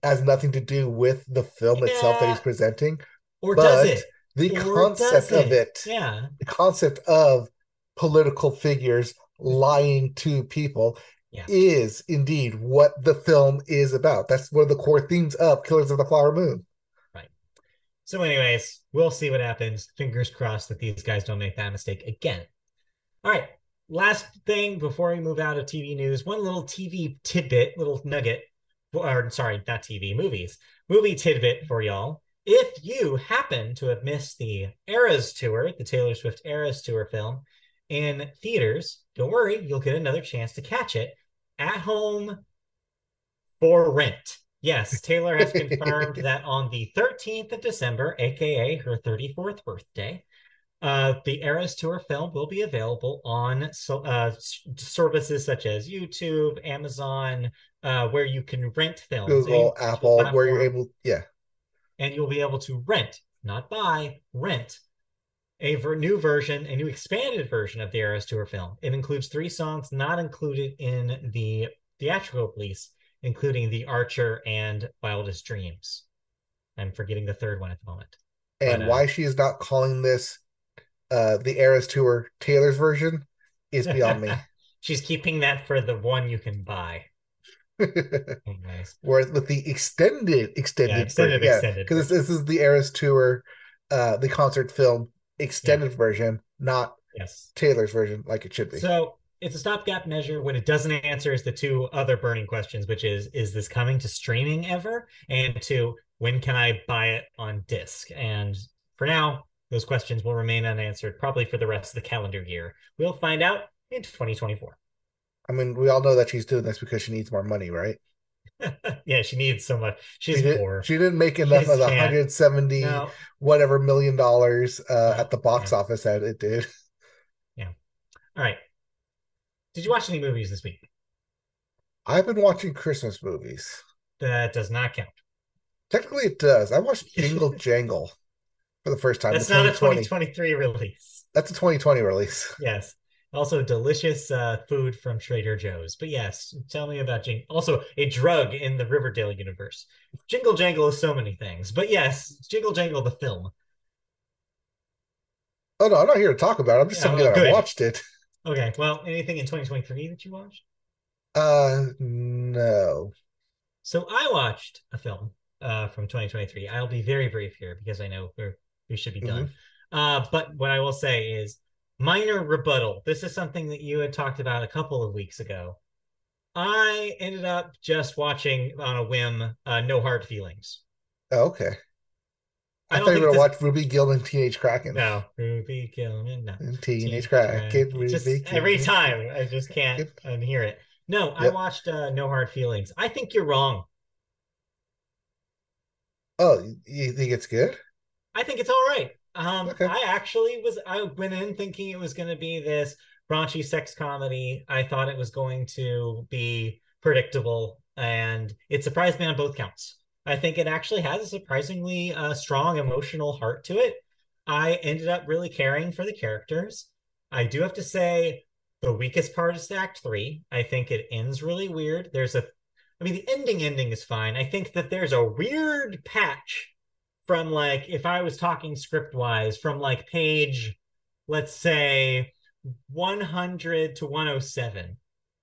has nothing to do with the film yeah. itself that he's presenting. Or but does it? the concept of it. Yeah. The concept of political figures lying to people yeah. is indeed what the film is about. That's one of the core themes of Killers of the Flower Moon. Right. So anyways, we'll see what happens. Fingers crossed that these guys don't make that mistake again. All right. Last thing before we move out of T V news, one little T V tidbit, little nugget, or sorry, not T V, movies. Movie tidbit for y'all. If you happen to have missed the Eras Tour, the Taylor Swift Eras Tour film, in theaters, don't worry, you'll get another chance to catch it at home for rent. Yes, Taylor has confirmed that on the thirteenth of December, aka her thirty-fourth birthday, Uh, the Eras Tour film will be available on so, uh, services such as YouTube, Amazon, uh, where you can rent films. Google, so Apple, platform, where you're able, yeah. And you'll be able to rent, not buy, rent a ver- new version, a new expanded version of the Eras Tour film. It includes three songs not included in the theatrical release, including The Archer and Wildest Dreams. I'm forgetting the third one at the moment. And but, why uh, she is not calling this Uh, the Eras Tour Taylor's version is beyond me. She's keeping that for the one you can buy. Anyways. Or with the extended, extended, yeah, extended, version. extended. Because yeah, this, this is the Eras Tour, uh, the concert film extended yeah. version, not yes. Taylor's version, like it should be. So it's a stopgap measure when it doesn't answer is the two other burning questions, which is: is this coming to streaming ever? And two, when can I buy it on disc? And for now, those questions will remain unanswered probably for the rest of the calendar year. We'll find out in twenty twenty-four. I mean, we all know that she's doing this because she needs more money, right? Yeah, she needs so much. She's she did, poor. She didn't make enough of the one hundred seventy no. whatever million dollars uh, no. at the box yeah. office that it did. Yeah. All right. Did you watch any movies this week? I've been watching Christmas movies. That does not count. Technically, it does. I watched Jingle Jangle. For the first time. That's not a twenty twenty-three release. That's a twenty twenty release. Yes. Also delicious uh, food from Trader Joe's. But yes, tell me about Jingle. Also a drug in the Riverdale universe. Jingle Jangle is so many things. But yes, Jingle Jangle the film. Oh, no, I'm not here to talk about it. I'm just yeah, saying well, that good. I watched it. Okay. Well, anything in twenty twenty-three that you watched? Uh, no. So I watched a film uh, from twenty twenty-three. I'll be very brief here because I know we're We should be done. Mm-hmm. Uh, but what I will say is minor rebuttal. This is something that you had talked about a couple of weeks ago. I ended up just watching on a whim, uh, No Hard Feelings. Oh, okay. I, I thought you were going to watch Ruby Gilman, Teenage Kraken. No, Ruby Gilman, no. Teenage, Teenage Kraken, Kraken. Ruby just, Gilman. Every time, I just can't unhear it. No, yep. I watched uh, No Hard Feelings. I think you're wrong. Oh, you think it's good? I think it's all right. Um, okay. I actually was, I went in thinking it was going to be this raunchy sex comedy. I thought it was going to be predictable, and it surprised me on both counts. I think it actually has a surprisingly uh, strong emotional heart to it. I ended up really caring for the characters. I do have to say the weakest part is Act Three. I think it ends really weird. There's a, I mean, the ending ending is fine. I think that there's a weird patch from like, if I was talking script wise, from like page, let's say one hundred to one oh seven,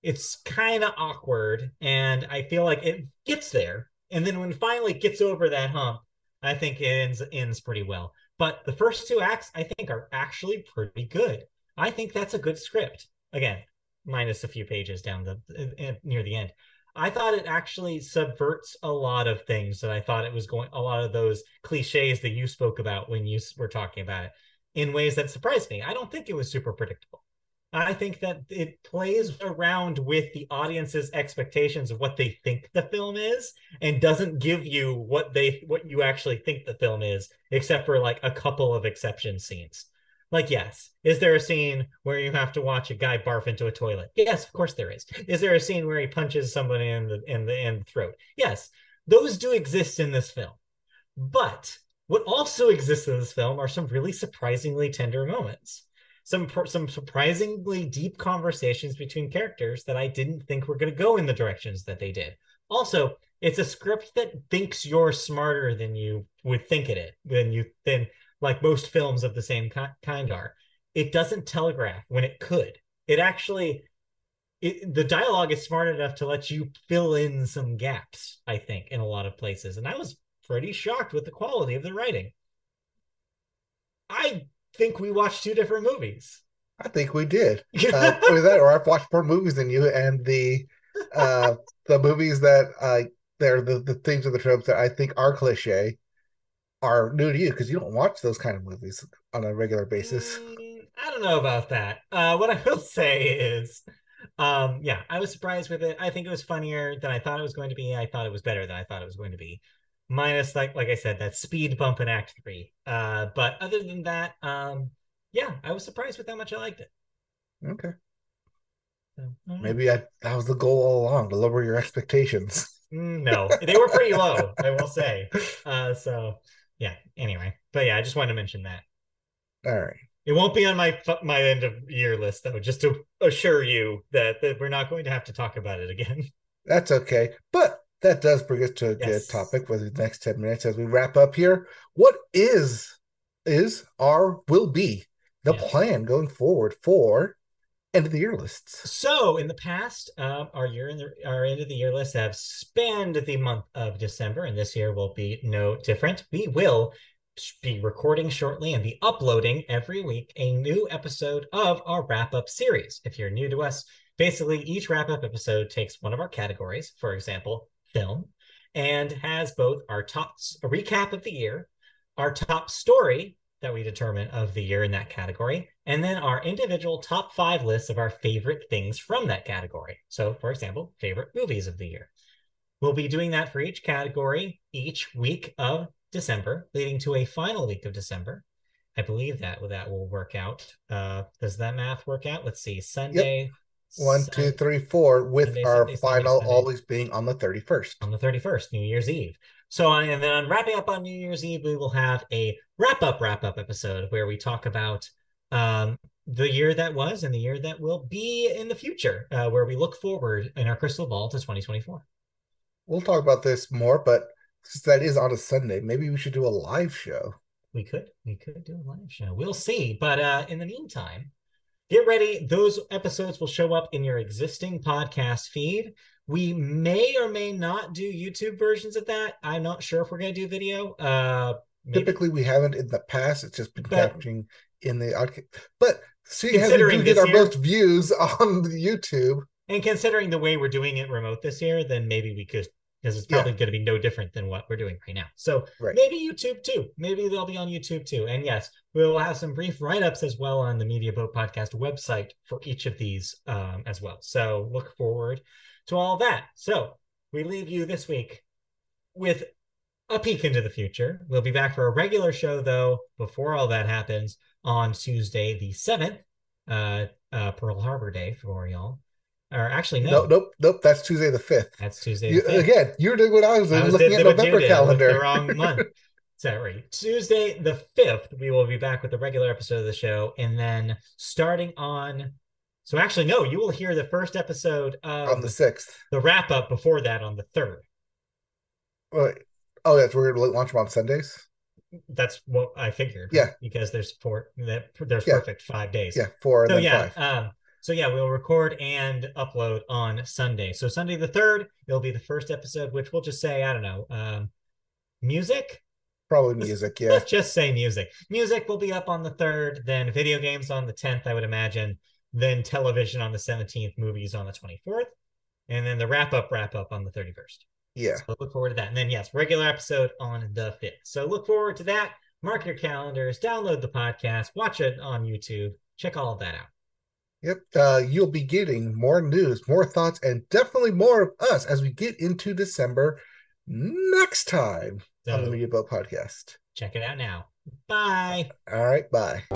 it's kind of awkward. And I feel like it gets there. And then when it finally gets over that hump, I think it ends, ends pretty well. But the first two acts, I think, are actually pretty good. I think that's a good script. Again, minus a few pages down the uh, near the end. I thought it actually subverts a lot of things that I thought it was going, a lot of those cliches that you spoke about when you were talking about it in ways that surprised me. I don't think it was super predictable. I think that it plays around with the audience's expectations of what they think the film is and doesn't give you what they, what you actually think the film is, except for like a couple of exception scenes. Like, yes. Is there a scene where you have to watch a guy barf into a toilet? Yes, of course there is. Is there a scene where he punches somebody in the in the, in the throat? Yes. Those do exist in this film. But what also exists in this film are some really surprisingly tender moments. Some, some surprisingly deep conversations between characters that I didn't think were going to go in the directions that they did. Also, it's a script that thinks you're smarter than you would think it is. Than you, than like most films of the same kind are. It doesn't telegraph when it could. It actually, it, the dialogue is smart enough to let you fill in some gaps, I think, in a lot of places. And I was pretty shocked with the quality of the writing. I think we watched two different movies. I think we did. Uh, or that, or I've watched more movies than you, and the uh, the movies that uh, they're the, the things of the tropes that I think are cliche are new to you because you don't watch those kind of movies on a regular basis. Mm, I don't know about that. Uh, what I will say is, um, yeah, I was surprised with it. I think it was funnier than I thought it was going to be. I thought it was better than I thought it was going to be. Minus, like like I said, that speed bump in Act three. Uh, but other than that, um, yeah, I was surprised with how much I liked it. Okay. So, um, Maybe I, that was the goal all along, to lower your expectations. No, they were pretty low, I will say. Uh, so, yeah, anyway. But yeah, I just wanted to mention that. All right. It won't be on my my end of year list, though, just to assure you that, that we're not going to have to talk about it again. That's okay. But that does bring us to a yes. good topic for the next ten minutes as we wrap up here. What is, is, or will be the yeah. plan going forward for end of the year lists? So in the past, um, our year in the, our end of the year lists have spanned the month of December, and this year will be no different. We will be recording shortly and be uploading every week a new episode of our wrap-up series. If you're new to us, basically each wrap-up episode takes one of our categories, for example, film, and has both our top a recap of the year, our top story that we determine of the year in that category, and then our individual top five lists of our favorite things from that category. So, for example, favorite movies of the year. We'll be doing that for each category each week of December, leading to a final week of December. I believe that that will work out. Uh, does that math work out? Let's see. Sunday. Yep. One, two, three, four, with Sunday, our Sunday, final Sunday, Sunday. always being on the thirty-first. On the thirty-first, New Year's Eve. So, and then on wrapping up on New Year's Eve, we will have a wrap-up, wrap-up episode where we talk about um, the year that was and the year that will be in the future, uh, where we look forward in our crystal ball to twenty twenty-four. We'll talk about this more, but since that is on a Sunday, maybe we should do a live show. We could. We could do a live show. We'll see. But uh, in the meantime, get ready. Those episodes will show up in your existing podcast feed. We may or may not do YouTube versions of that. I'm not sure if we're going to do video. Uh, maybe. Typically, we haven't in the past. It's just been but, capturing in the... But seeing as we do get our year, most views on YouTube... And considering the way we're doing it remote this year, then maybe we could... Because it's probably yeah. going to be no different than what we're doing right now. So right. maybe YouTube too. Maybe they'll be on YouTube too. And yes, we'll have some brief write-ups as well on the Media Boat Podcast website for each of these um, as well. So look forward to all that. So we leave you this week with a peek into the future. We'll be back for a regular show, though, before all that happens on Tuesday the seventh, uh, uh, Pearl Harbor Day for y'all. Or actually, no. Nope, nope, nope. That's Tuesday the fifth. That's Tuesday the fifth. Again, you're doing what I was doing, I was looking at the November calendar. The wrong month. Sorry. Tuesday the fifth, we will be back with a regular episode of the show. And then starting on... So actually, no, you will hear the first episode of... On the sixth. The wrap-up before that on the third. Wait. Oh, that's we're going to launch them on Sundays? That's what I figured. Yeah. Because there's four... There's yeah. perfect five days. Yeah, four and so, then yeah, five. Um, So yeah, we'll record and upload on Sunday. So Sunday the third, it'll be the first episode, which we'll just say, I don't know, um, music? Probably music, let's, yeah. Let's just say music. Music will be up on the third, then video games on the tenth, I would imagine, then television on the seventeenth, movies on the twenty-fourth, and then the wrap-up wrap-up on the thirty-first. Yeah. So look forward to that. And then, yes, regular episode on the fifth. So look forward to that. Mark your calendars, download the podcast, watch it on YouTube, check all of that out. Yep, uh, you'll be getting more news, more thoughts, and definitely more of us as we get into December next time so, on the Media Boat Podcast. Check it out now. Bye. All right, bye.